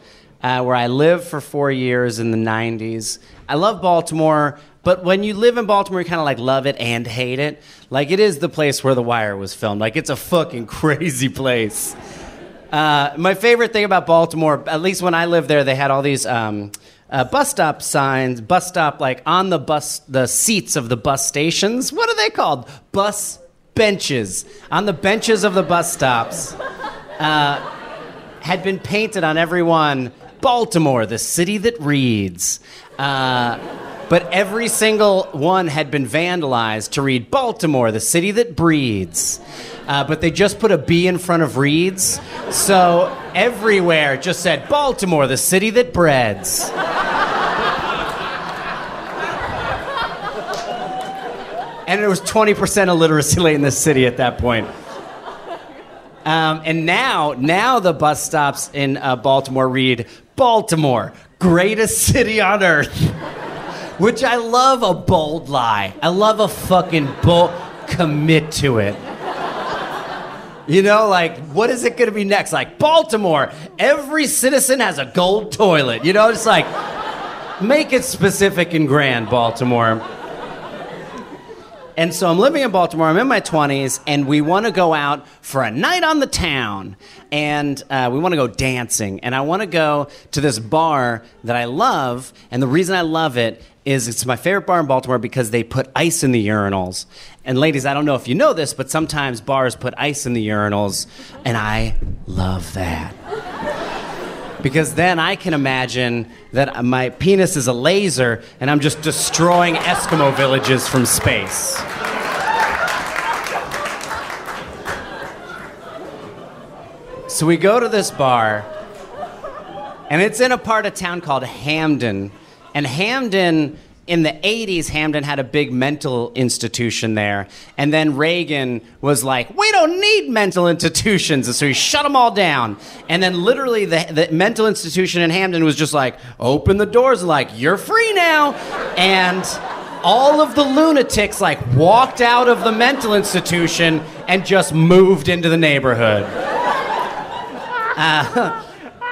uh, where I lived for four years in the nineties. I love Baltimore, but when you live in Baltimore, you kind of like love it and hate it. Like, it is the place where The Wire was filmed. Like, it's a fucking crazy place. Uh, my favorite thing about Baltimore, at least when I lived there, they had all these um, uh, bus stop signs, bus stop, like on the bus, the seats of the bus stations. What are they called? Bus benches. On the benches of the bus stops uh, had been painted on every one, Baltimore, the city that reads. Uh, but every single one had been vandalized to read Baltimore, the city that breeds. Uh, but they just put a B in front of reeds. So everywhere just said, Baltimore, the city that breads. And it was twenty percent illiteracy rate in the city at that point. Um, and now, now the bus stops in uh, Baltimore read, Baltimore, greatest city on earth. Which I love a bold lie. I love a fucking bold commit to it. You know, like, what is it going to be next? Like, Baltimore, every citizen has a gold toilet. You know, it's like, make it specific and grand, Baltimore. And so I'm living in Baltimore. I'm in my twenties, and we want to go out for a night on the town. And uh, we want to go dancing. And I want to go to this bar that I love. And the reason I love it is it's my favorite bar in Baltimore because they put ice in the urinals. And ladies, I don't know if you know this, but sometimes bars put ice in the urinals, and I love that. Because then I can imagine that my penis is a laser and I'm just destroying Eskimo villages from space. So we go to this bar, and it's in a part of town called Hamden. And Hamden, in the eighties, Hamden had a big mental institution there. And then Reagan was like, we don't need mental institutions. And so he shut them all down. And then literally the, the mental institution in Hamden was just like, open the doors, like, you're free now. And all of the lunatics like walked out of the mental institution and just moved into the neighborhood. Uh,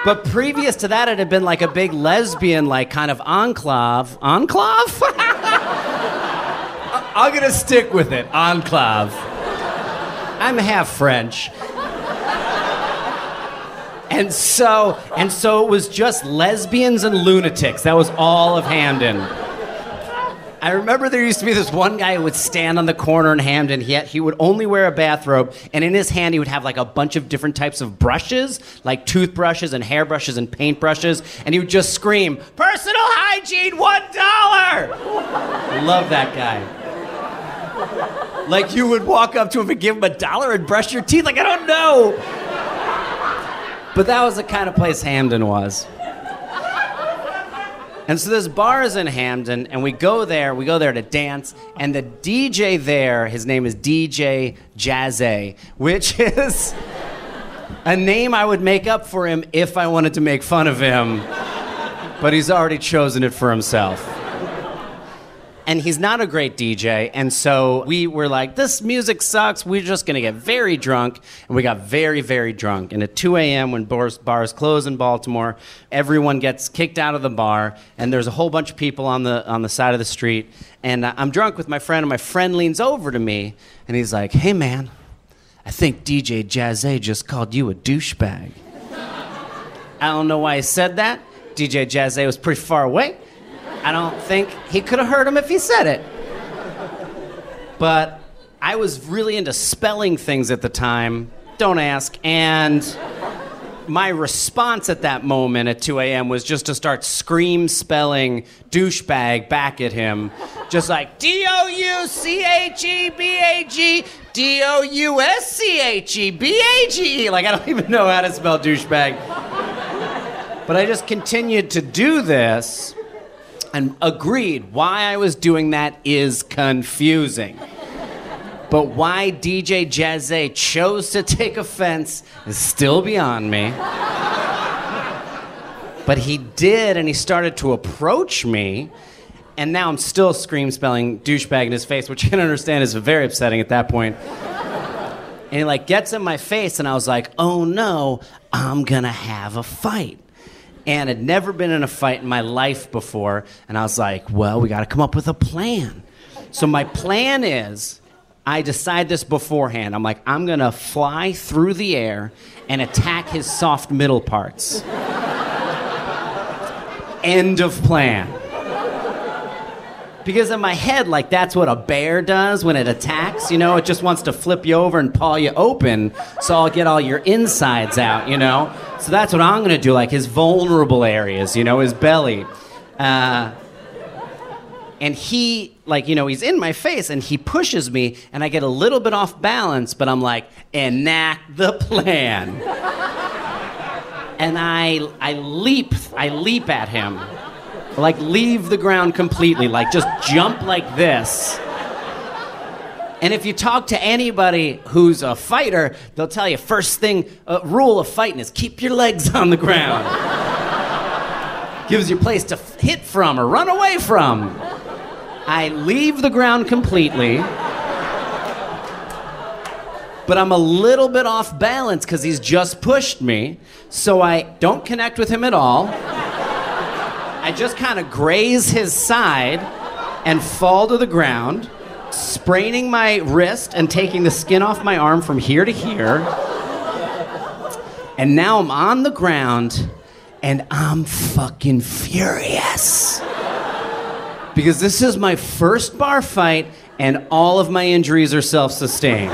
But previous to that, it had been like a big lesbian, like kind of enclave. Enclave? I'm going to stick with it. Enclave. I'm half French. And so, and so it was just lesbians and lunatics. That was all of Hamden. I remember there used to be this one guy who would stand on the corner in Hamden. He, had, he would only wear a bathrobe, and in his hand he would have like a bunch of different types of brushes, like toothbrushes and hairbrushes and paintbrushes, and he would just scream, personal hygiene, one dollar! Love that guy. Like you would walk up to him and give him a dollar and brush your teeth, like I don't know. But that was the kind of place Hamden was. And so this bar is in Hamden, and we go there, we go there to dance, and the D J there, his name is D J Jazzy, which is a name I would make up for him if I wanted to make fun of him, but he's already chosen it for himself. And he's not a great D J, and so we were like, this music sucks, we're just gonna get very drunk, and we got very, very drunk. And at two a.m. when bars, bars close in Baltimore, everyone gets kicked out of the bar, and there's a whole bunch of people on the on the side of the street, and I'm drunk with my friend, and my friend leans over to me, and he's like, hey man, I think D J Jazzy just called you a douchebag. I don't know why he said that. D J Jazzy was pretty far away. I don't think he could have heard him if he said it. But I was really into spelling things at the time. Don't ask. And my response at that moment at two a.m. was just to start scream spelling douchebag back at him. Just like D O U C H E B A G, D O U S C H E B A G. Like I don't even know how to spell douchebag. But I just continued to do this. And agreed, why I was doing that is confusing. But why D J Jazzy chose to take offense is still beyond me. But he did, and he started to approach me. And now I'm still scream spelling douchebag in his face, which you can understand is very upsetting at that point. And he like gets in my face, and I was like, oh no, I'm gonna have a fight. And I'd never been in a fight in my life before, and I was like, well, we gotta come up with a plan. So my plan is, I decide this beforehand. I'm like, I'm gonna fly through the air and attack his soft middle parts. End of plan. Because in my head, like, that's what a bear does when it attacks, you know? It just wants to flip you over and paw you open, so I'll get all your insides out, you know? So that's what I'm gonna do, like, his vulnerable areas, you know, his belly. Uh, and he, like, you know, he's in my face, and he pushes me, and I get a little bit off balance, but I'm like, enact the plan. And I, I leap, I leap at him. Like, leave the ground completely. Like, just jump like this. And if you talk to anybody who's a fighter, they'll tell you, first thing, uh, rule of fighting is keep your legs on the ground. Gives you a place to f- hit from or run away from. I leave the ground completely. But I'm a little bit off balance because he's just pushed me. So I don't connect with him at all. I just kind of graze his side and fall to the ground, spraining my wrist and taking the skin off my arm from here to here. And now I'm on the ground, and I'm fucking furious. Because this is my first bar fight, and all of my injuries are self-sustained.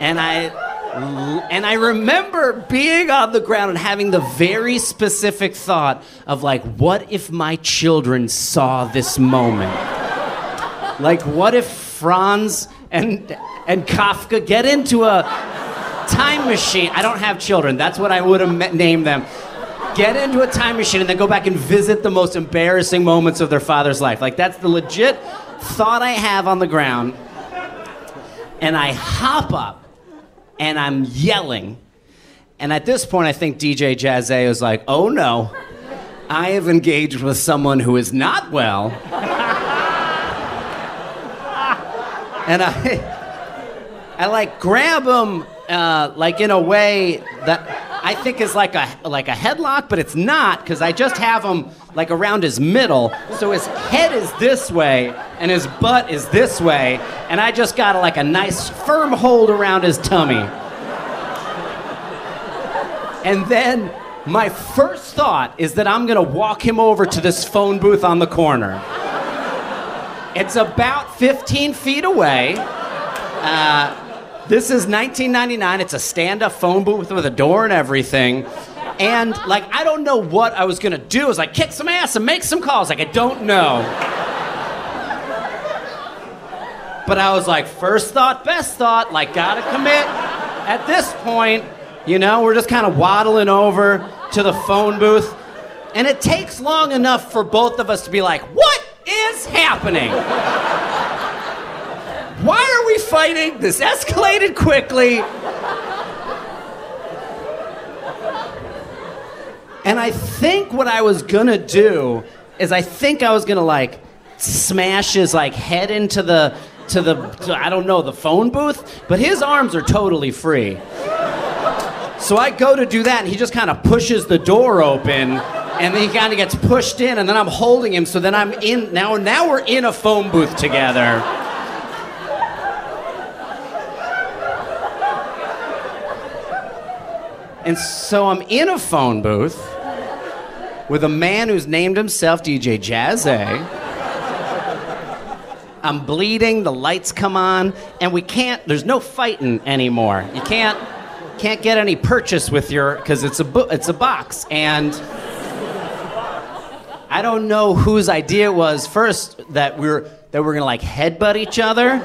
And I... And I remember being on the ground and having the very specific thought of, like, what if my children saw this moment? Like, what if Franz and and Kafka get into a time machine? I don't have children. That's what I would have named them. Get into a time machine and then go back and visit the most embarrassing moments of their father's life. Like, that's the legit thought I have on the ground. And I hop up. And I'm yelling. And at this point, I think D J Jazzy is like, oh no, I have engaged with someone who is not well. And I, I like grab him, uh, like in a way that I think is like a, like a headlock, but it's not, because I just have him like around his middle. So his head is this way, and his butt is this way, and I just got like a nice firm hold around his tummy. And then my first thought is that I'm gonna walk him over to this phone booth on the corner. It's about fifteen feet away. Uh, this is nineteen ninety-nine, it's a stand-up phone booth with a door and everything. And like, I don't know what I was gonna do. I was like, kick some ass and make some calls. Like, I don't know. But I was like, first thought, best thought, like, gotta commit. At this point, you know, we're just kind of waddling over to the phone booth. And it takes long enough for both of us to be like, what is happening? Why are we fighting? This escalated quickly. And I think what I was gonna do is I think I was gonna, like, smash his, like, head into the... to the, to, I don't know, the phone booth, but his arms are totally free. So I go to do that, and he just kind of pushes the door open, and then he kind of gets pushed in, and then I'm holding him, so then I'm in, now, now we're in a phone booth together. And so I'm in a phone booth with a man who's named himself D J Jazzy. I'm bleeding, the lights come on, and we can't, there's no fighting anymore. You can't can't get any purchase with your, because it's a bo- it's a box. And I don't know whose idea it was first that we were, that we're gonna like headbutt each other.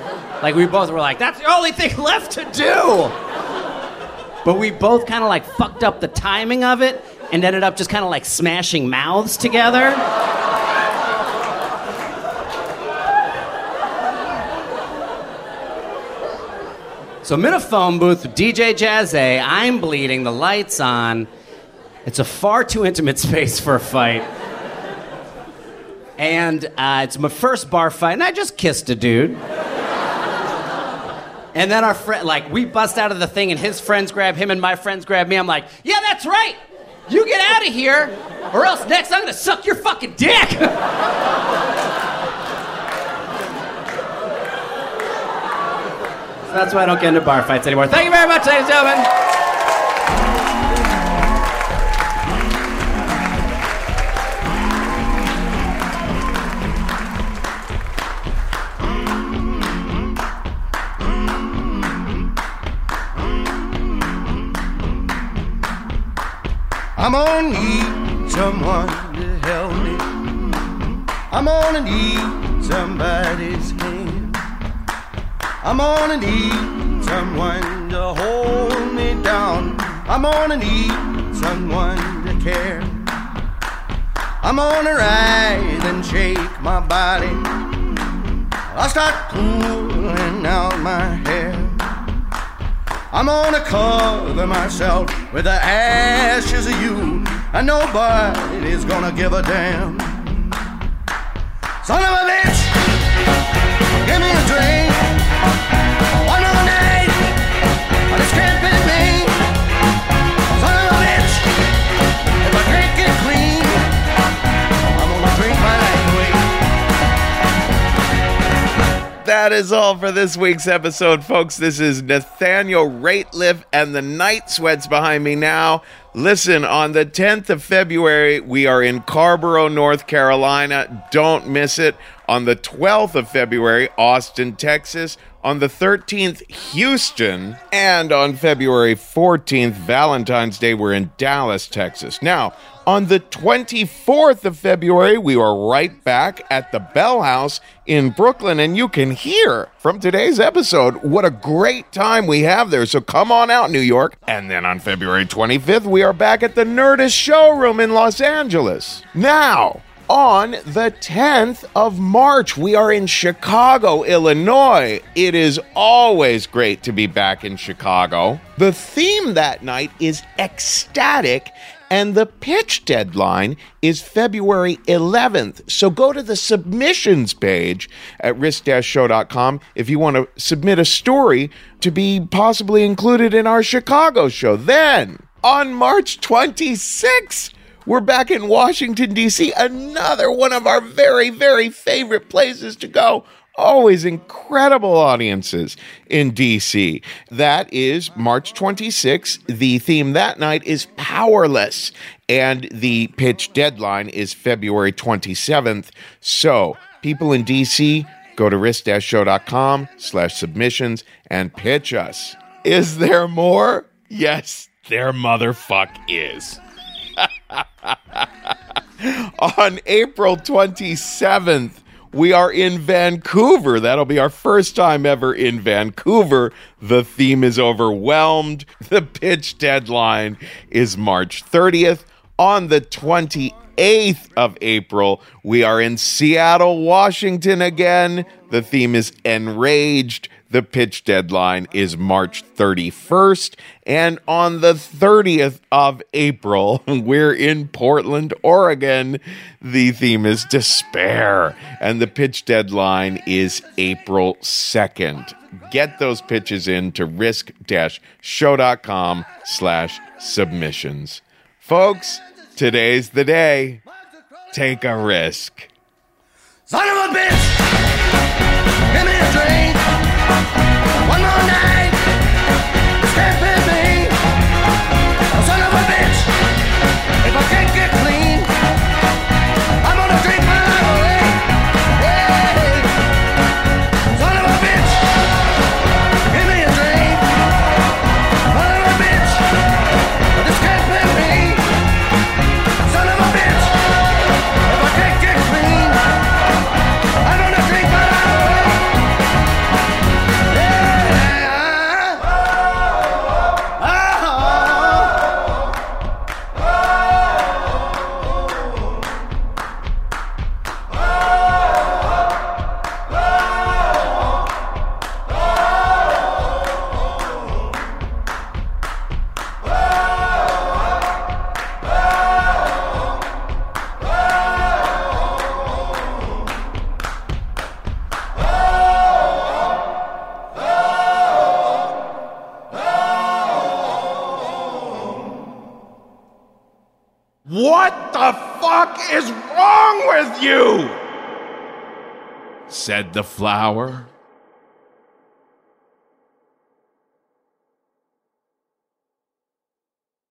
Like, we both were like, that's the only thing left to do. But we both kind of like fucked up the timing of it and ended up just kind of like smashing mouths together. So I'm in a phone booth with D J Jazzy, I'm bleeding, the light's on. It's a far too intimate space for a fight. And uh, it's my first bar fight, and I just kissed a dude. And then our friend, like, we bust out of the thing and his friends grab him and my friends grab me. I'm like, yeah, that's right. You get out of here or else next I'm gonna suck your fucking dick. So that's why I don't get into bar fights anymore. Thank you very much, ladies and gentlemen. I'm gonna need someone to help me. I'm gonna need somebody's hand. I'm gonna need someone to hold me down. I'm gonna need someone to care. I'm gonna rise and shake my body. I'll start pulling out my hair. I'm gonna cover myself with the ashes of you, and nobody's gonna give a damn. Son of a bitch, give me a drink. One more night, but this can't be me. Son of a bitch, if I drink it clean, I'm gonna drink my life away. That is all for this week's episode, folks. This is Nathaniel Rateliff and the Night Sweats behind me now. Listen, on the tenth of February, we are in Carborough, North Carolina. Don't miss it. On the twelfth of February, Austin, Texas. On the thirteenth, Houston. And on February fourteenth, Valentine's Day, we're in Dallas, Texas. Now, on the twenty-fourth of February, we are right back at the Bell House in Brooklyn. And you can hear from today's episode what a great time we have there. So come on out, New York. And then on February twenty-fifth, we are back at the Nerdist Showroom in Los Angeles. Now, on the tenth of March, we are in Chicago, Illinois. It is always great to be back in Chicago. The theme that night is ecstatic, and the pitch deadline is February eleventh. So go to the submissions page at risk dash show dot com if you want to submit a story to be possibly included in our Chicago show. Then, on March twenty-sixth, we're back in Washington, D C, another one of our very, very favorite places to go. Always incredible audiences in D C. That is March twenty-sixth. The theme that night is Powerless, and the pitch deadline is February twenty-seventh. So, people in D C, go to risk dash show dot com slash submissions and pitch us. Is there more? Yes, there motherfuck is. On April twenty-seventh, we are in Vancouver. That'll be our first time ever in Vancouver. The theme is Overwhelmed. The pitch deadline is March thirtieth. On the twenty-eighth of April, we are in Seattle, Washington again. The theme is Enraged. The pitch deadline is March thirty-first. And on the thirtieth of April, we're in Portland, Oregon. The theme is Despair. And the pitch deadline is April second. Get those pitches in to risk dash show dot com slash submissions. Folks, today's the day. Take a risk. Son of a bitch! Give me a drink! One more night, step with me. Son of a bitch, if I can't get clean, I'm gonna drink my life away. Hey, son of a bitch, give me a drink. Son of a bitch, this can't be me. Son of a bitch, if I can't get clean, I'm gonna drink my life away. Yeah. What the fuck is wrong with you? Said the flower,